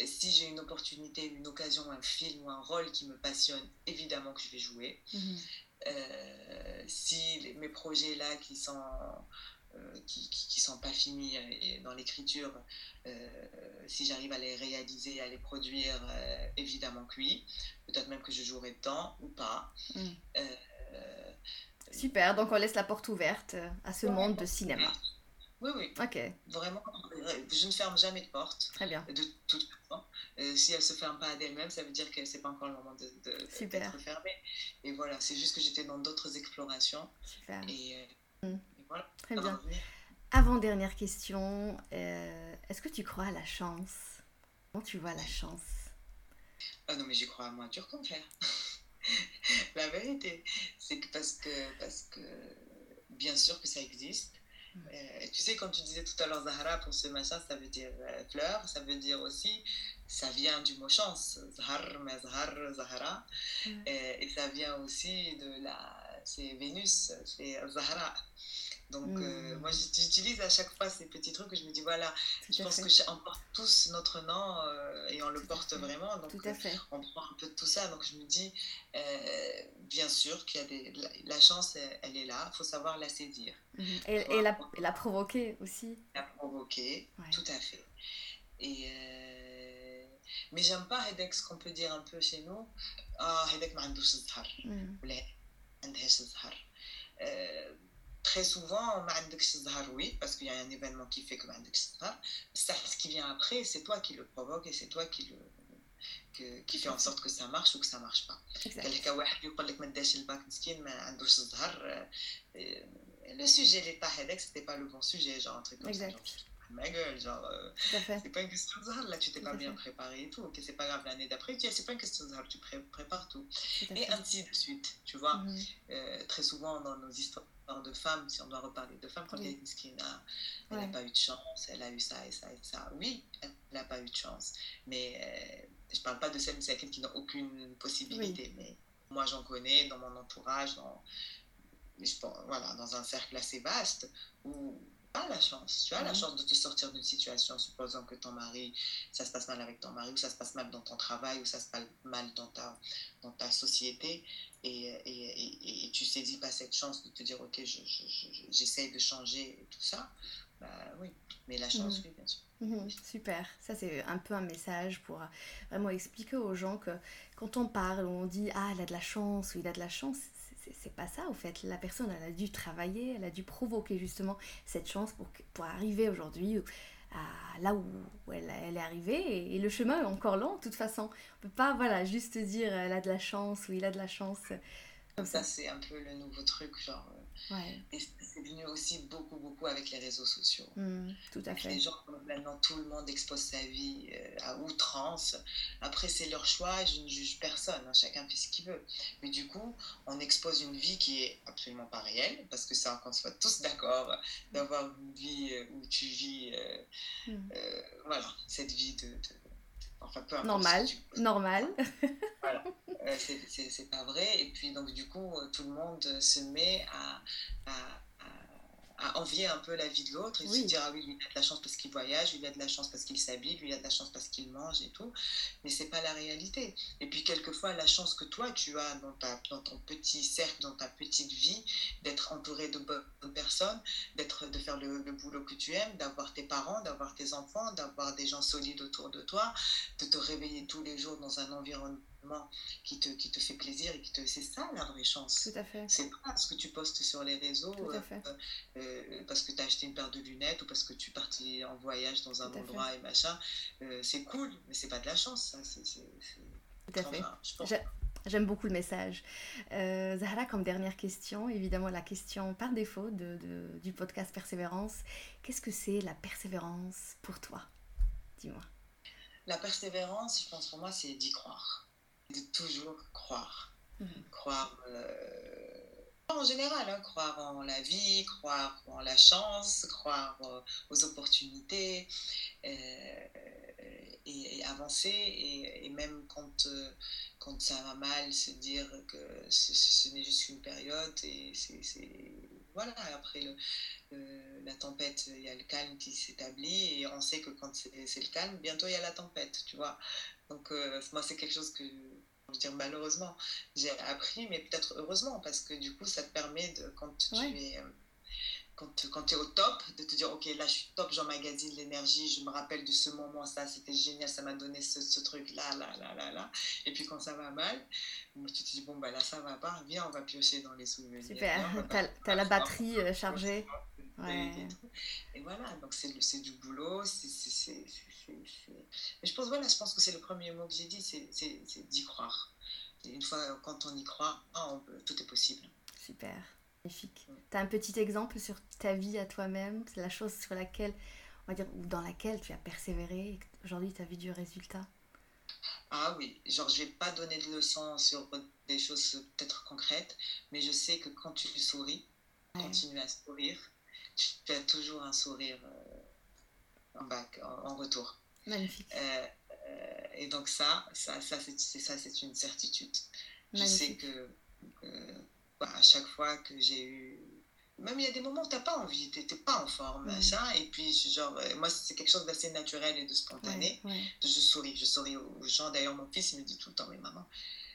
Et si j'ai une opportunité, une occasion, un film ou un rôle qui me passionne, évidemment que je vais jouer. Mm-hmm. Euh, si les, mes projets là qui sont... Euh, qui, qui, qui sont pas finis euh, dans l'écriture, euh, si j'arrive à les réaliser, à les produire, euh, évidemment que oui. Peut-être même que je jouerai dedans ou pas. Mm. Euh, euh, Super, donc on laisse la porte ouverte à ce ouais, monde de cinéma. Oui, oui. Ok. Vraiment, je ne ferme jamais de porte. Très bien. De toute façon. Euh, si elle ne se ferme pas d'elle-même, ça veut dire que ce n'est pas encore le moment de, de, Super. d'être fermée. Et voilà, c'est juste que j'étais dans d'autres explorations. Super. Et... Euh, mm. Voilà. Très bien. Avant-dernière question, euh, est-ce que tu crois à la chance ? Comment tu vois la chance ? Ah non, mais j'y crois à moins dur qu'en fer. La vérité, c'est que parce que, parce que bien sûr que ça existe. Mmh. Euh, tu sais, comme tu disais tout à l'heure, Zahra, pour ce machin, ça veut dire euh, fleur, ça veut dire aussi ça vient du mot chance, Zahar, Mazhar, Zahra, et ça vient aussi de la, c'est Vénus, c'est Zahra. Donc mmh. euh, moi j'utilise à chaque fois ces petits trucs que je me dis voilà, tout je pense qu'on porte tous notre nom euh, et on le tout porte fait. Vraiment, donc euh, on prend un peu de tout ça, donc je me dis euh, bien sûr qu'il y a des, la, la chance elle, elle est là, il faut savoir la saisir. Mmh. Et, et la, la provoquer aussi. La provoquer, ouais. Tout à fait. Et euh, mais j'aime pas ce qu'on peut dire un peu chez nous, ah Hedek Ma'andouch Zahar, ou la Andhesh Zahar. Très souvent, on m'a dit que c'est Zahar, oui, parce qu'il y a un événement qui fait que m'a dit que c'est Zahar. Ce qui vient après, c'est toi qui le provoque et c'est toi qui le que, qui fait en sorte que ça marche ou que ça marche pas. Quelqu'un qui dit que m'dash le bac miskin, m'a dit que c'est Zahar. Le sujet l'état hadek, c'était pas le bon sujet, genre un truc comme ça. Ma gueule, genre, euh, c'est pas une question de Zahar, là tu t'es pas bien préparé et tout, ok, c'est pas grave, l'année d'après, tu dis, c'est pas une question de Zahar, tu pré- prépares tout, et ainsi de suite, tu vois, mm-hmm. euh, très souvent dans nos histoires de femmes, si on doit reparler de femmes, quand oui. elle est miskina, elle ouais. a pas eu de chance, elle a eu ça et ça et ça, oui, elle a pas eu de chance, mais euh, je parle pas de celles qui n'ont aucune possibilité, oui. mais moi j'en connais dans mon entourage, dans, je pense, voilà, dans un cercle assez vaste, où ah, la chance, tu as mmh. la chance de te sortir d'une situation, supposons que ton mari, ça se passe mal avec ton mari, ou ça se passe mal dans ton travail, ou ça se passe mal dans ta, dans ta société, et, et, et, et tu saisis pas cette chance de te dire, ok, je, je, je, j'essaye de changer et tout ça, bah oui, mais la chance, mmh. oui, bien sûr. Mmh. Super, ça c'est un peu un message pour vraiment expliquer aux gens que quand on parle, on dit, ah, il a de la chance, ou il a de la chance, c'est pas ça, au fait. La personne, elle a dû travailler, elle a dû provoquer justement cette chance pour, pour arriver aujourd'hui à là où elle, elle est arrivée. Et, et le chemin est encore long, de toute façon. On peut pas, voilà, juste dire elle a de la chance ou il a de la chance. Comme ça, ça c'est un peu le nouveau truc, genre. Ouais. Et c'est venu aussi beaucoup, beaucoup avec les réseaux sociaux. Mmh, tout à fait. Les gens, maintenant, tout le monde expose sa vie à outrance. Après, c'est leur choix, je ne juge personne, hein, chacun fait ce qu'il veut. Mais du coup, on expose une vie qui est absolument pas réelle, parce que ça, qu'on soit tous d'accord d'avoir une vie où tu vis, euh, mmh. euh, voilà, cette vie de... de Enfin, peu importe normal, tu... normal. Voilà, euh, c'est, c'est, c'est pas vrai. Et puis, donc, du coup, tout le monde se met à, à, à envier un peu la vie de l'autre et oui. se dire, ah oui, lui, il a de la chance parce qu'il voyage, lui, il a de la chance parce qu'il s'habille, lui, il a de la chance parce qu'il mange et tout. Mais c'est pas la réalité. Et puis, quelquefois, la chance que toi, tu as dans, ta, dans ton petit cercle, dans ta petite vie, d'être entouré de bonnes personnes, d'être, de faire le, le boulot que tu aimes, d'avoir tes parents, d'avoir tes enfants, d'avoir des gens solides autour de toi, de te réveiller tous les jours dans un environnement qui te, qui te fait plaisir et qui te... C'est ça la vraie chance. Tout à fait. C'est pas ce que tu postes sur les réseaux euh, euh, parce que tu as acheté une paire de lunettes ou parce que tu es parti en voyage dans un Tout endroit et machin. Euh, c'est cool, mais c'est pas de la chance. Ça. C'est, c'est, c'est... Tout à enfin, fait. Je pense... je... J'aime beaucoup le message. Euh, Zahra, comme dernière question, évidemment la question par défaut de, de, du podcast Persévérance. Qu'est-ce que c'est la persévérance pour toi ? Dis-moi. La persévérance, je pense pour moi, c'est d'y croire. De toujours croire. Mmh. Croire euh, en général, hein, croire en la vie, croire en la chance, croire euh, aux opportunités euh, et, et avancer. Et, et même quand... Euh, Quand ça va mal, se dire que ce, ce n'est juste une période et c'est, c'est... voilà, après le, le, la tempête, il y a le calme qui s'établit et on sait que quand c'est, c'est le calme, bientôt il y a la tempête, tu vois. Donc euh, moi c'est quelque chose que, je veux dire malheureusement, j'ai appris, mais peut-être heureusement, parce que du coup ça te permet, de quand ouais. tu es... Quand, quand tu es au top, de te dire, ok, là, je suis top, j'emmagasine l'énergie, je me rappelle de ce moment, ça, c'était génial, ça m'a donné ce, ce truc-là, là, là, là, là. Et puis, quand ça va mal, tu te dis, bon, bah là, ça va pas, viens, on va piocher dans les souvenirs. Super, non, t'as, pas, t'as la batterie pas, chargée. Ouais. Et, et voilà, donc c'est, c'est du boulot, c'est... c'est, c'est, c'est, c'est... Mais je pense, voilà, je pense que c'est le premier mot que j'ai dit, c'est, c'est, c'est d'y croire. Et une fois, quand on y croit, on peut, tout est possible. Super. Magnifique. Tu as un petit exemple sur ta vie à toi-même, la chose sur laquelle, on va dire, ou dans laquelle tu as persévéré et qu'aujourd'hui tu as vu du résultat ? Ah oui, genre je vais pas donner de leçons sur des choses peut-être concrètes, mais je sais que quand tu souris, ouais. continue à sourire, tu as toujours un sourire euh, en bac, en, en retour. Magnifique. Euh, euh, et donc ça, ça, ça c'est, ça, c'est une certitude. Magnifique. Je sais que, que bah, à chaque fois que j'ai eu... Même il y a des moments où tu n'as pas envie, tu n'es pas en forme, machin, mmh. et puis genre, moi c'est quelque chose d'assez naturel et de spontané, ouais, ouais. je souris, je souris aux gens, d'ailleurs mon fils il me dit tout le temps, mais maman,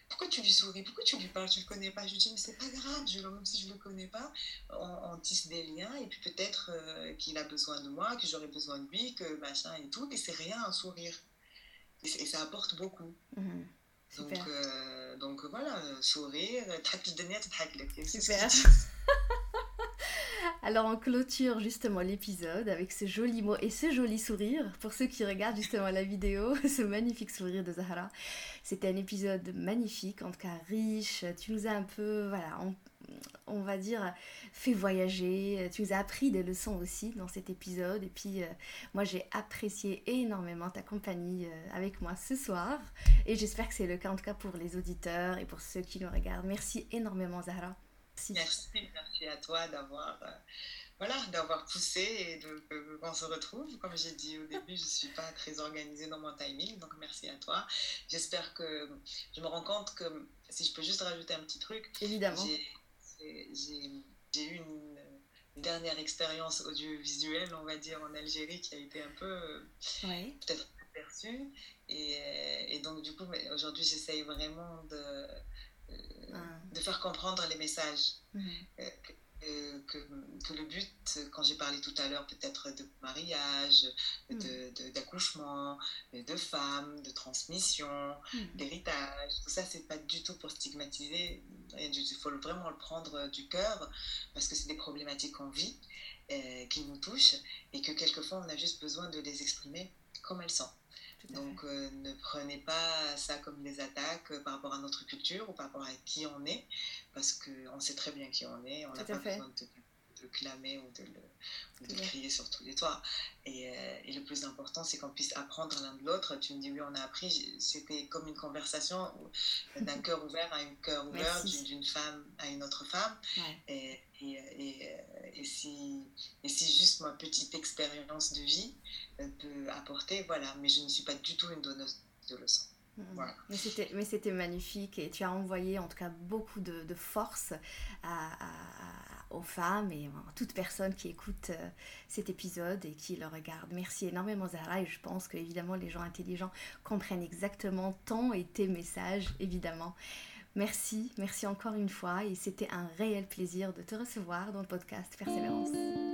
pourquoi tu lui souris, pourquoi tu lui parles, tu ne le connais pas, je lui dis, mais c'est pas grave, je, même si je ne le connais pas, on, on tisse des liens, et puis peut-être euh, qu'il a besoin de moi, que j'aurai besoin de lui, que machin et tout, et c'est rien, un sourire, et, et ça apporte beaucoup. Mmh. Donc, euh, donc voilà, sourire, super. Alors on clôture justement l'épisode avec ce joli mot et ce joli sourire pour ceux qui regardent justement la vidéo, ce magnifique sourire de Zahra. C'était un épisode magnifique, en tout cas riche, tu nous as un peu, voilà, on, on va dire, fait voyager, tu nous as appris des leçons aussi dans cet épisode et puis euh, moi j'ai apprécié énormément ta compagnie euh, avec moi ce soir et j'espère que c'est le cas en tout cas pour les auditeurs et pour ceux qui nous regardent. Merci énormément Zahra. Merci, merci à toi d'avoir, euh, voilà, d'avoir poussé et de, euh, qu'on se retrouve. Comme j'ai dit au début, je ne suis pas très organisée dans mon timing, donc merci à toi. J'espère que je me rends compte que, si je peux juste rajouter un petit truc, évidemment. J'ai, j'ai, j'ai eu une, une dernière expérience audiovisuelle, on va dire, en Algérie, qui a été un peu, euh, ouais. peut-être aperçue. Et, et donc, du coup, aujourd'hui, j'essaye vraiment de... de faire comprendre les messages mmh. euh, euh, que, que le but, quand j'ai parlé tout à l'heure peut-être de mariage, mmh. de, de, d'accouchement, de femmes, de transmission, mmh. d'héritage, tout ça c'est pas du tout pour stigmatiser, il faut vraiment le prendre du cœur parce que c'est des problématiques qu'on vit, euh, qui nous touchent et que quelquefois on a juste besoin de les exprimer comme elles sont. Donc euh, ne prenez pas ça comme des attaques euh, par rapport à notre culture ou par rapport à qui on est, parce qu'on sait très bien qui on est, on n'a pas fait. besoin de, de le clamer ou de le, de le crier sur tous les toits. Et, euh, et le plus important, c'est qu'on puisse apprendre l'un de l'autre. Tu me dis oui, on a appris, c'était comme une conversation d'un cœur ouvert à un cœur ouvert, d'une, d'une femme à une autre femme. Ouais. Et, Et, et, et, si, et si juste ma petite expérience de vie peut apporter, voilà. Mais je ne suis pas du tout une donneuse de leçons. Voilà. Mais, c'était, mais c'était magnifique et tu as envoyé en tout cas beaucoup de, de force à, à, aux femmes et à toute personne qui écoute cet épisode et qui le regarde. Merci énormément Zahra et je pense que évidemment les gens intelligents comprennent exactement ton et tes messages évidemment. Merci, merci encore une fois et c'était un réel plaisir de te recevoir dans le podcast Persévérance.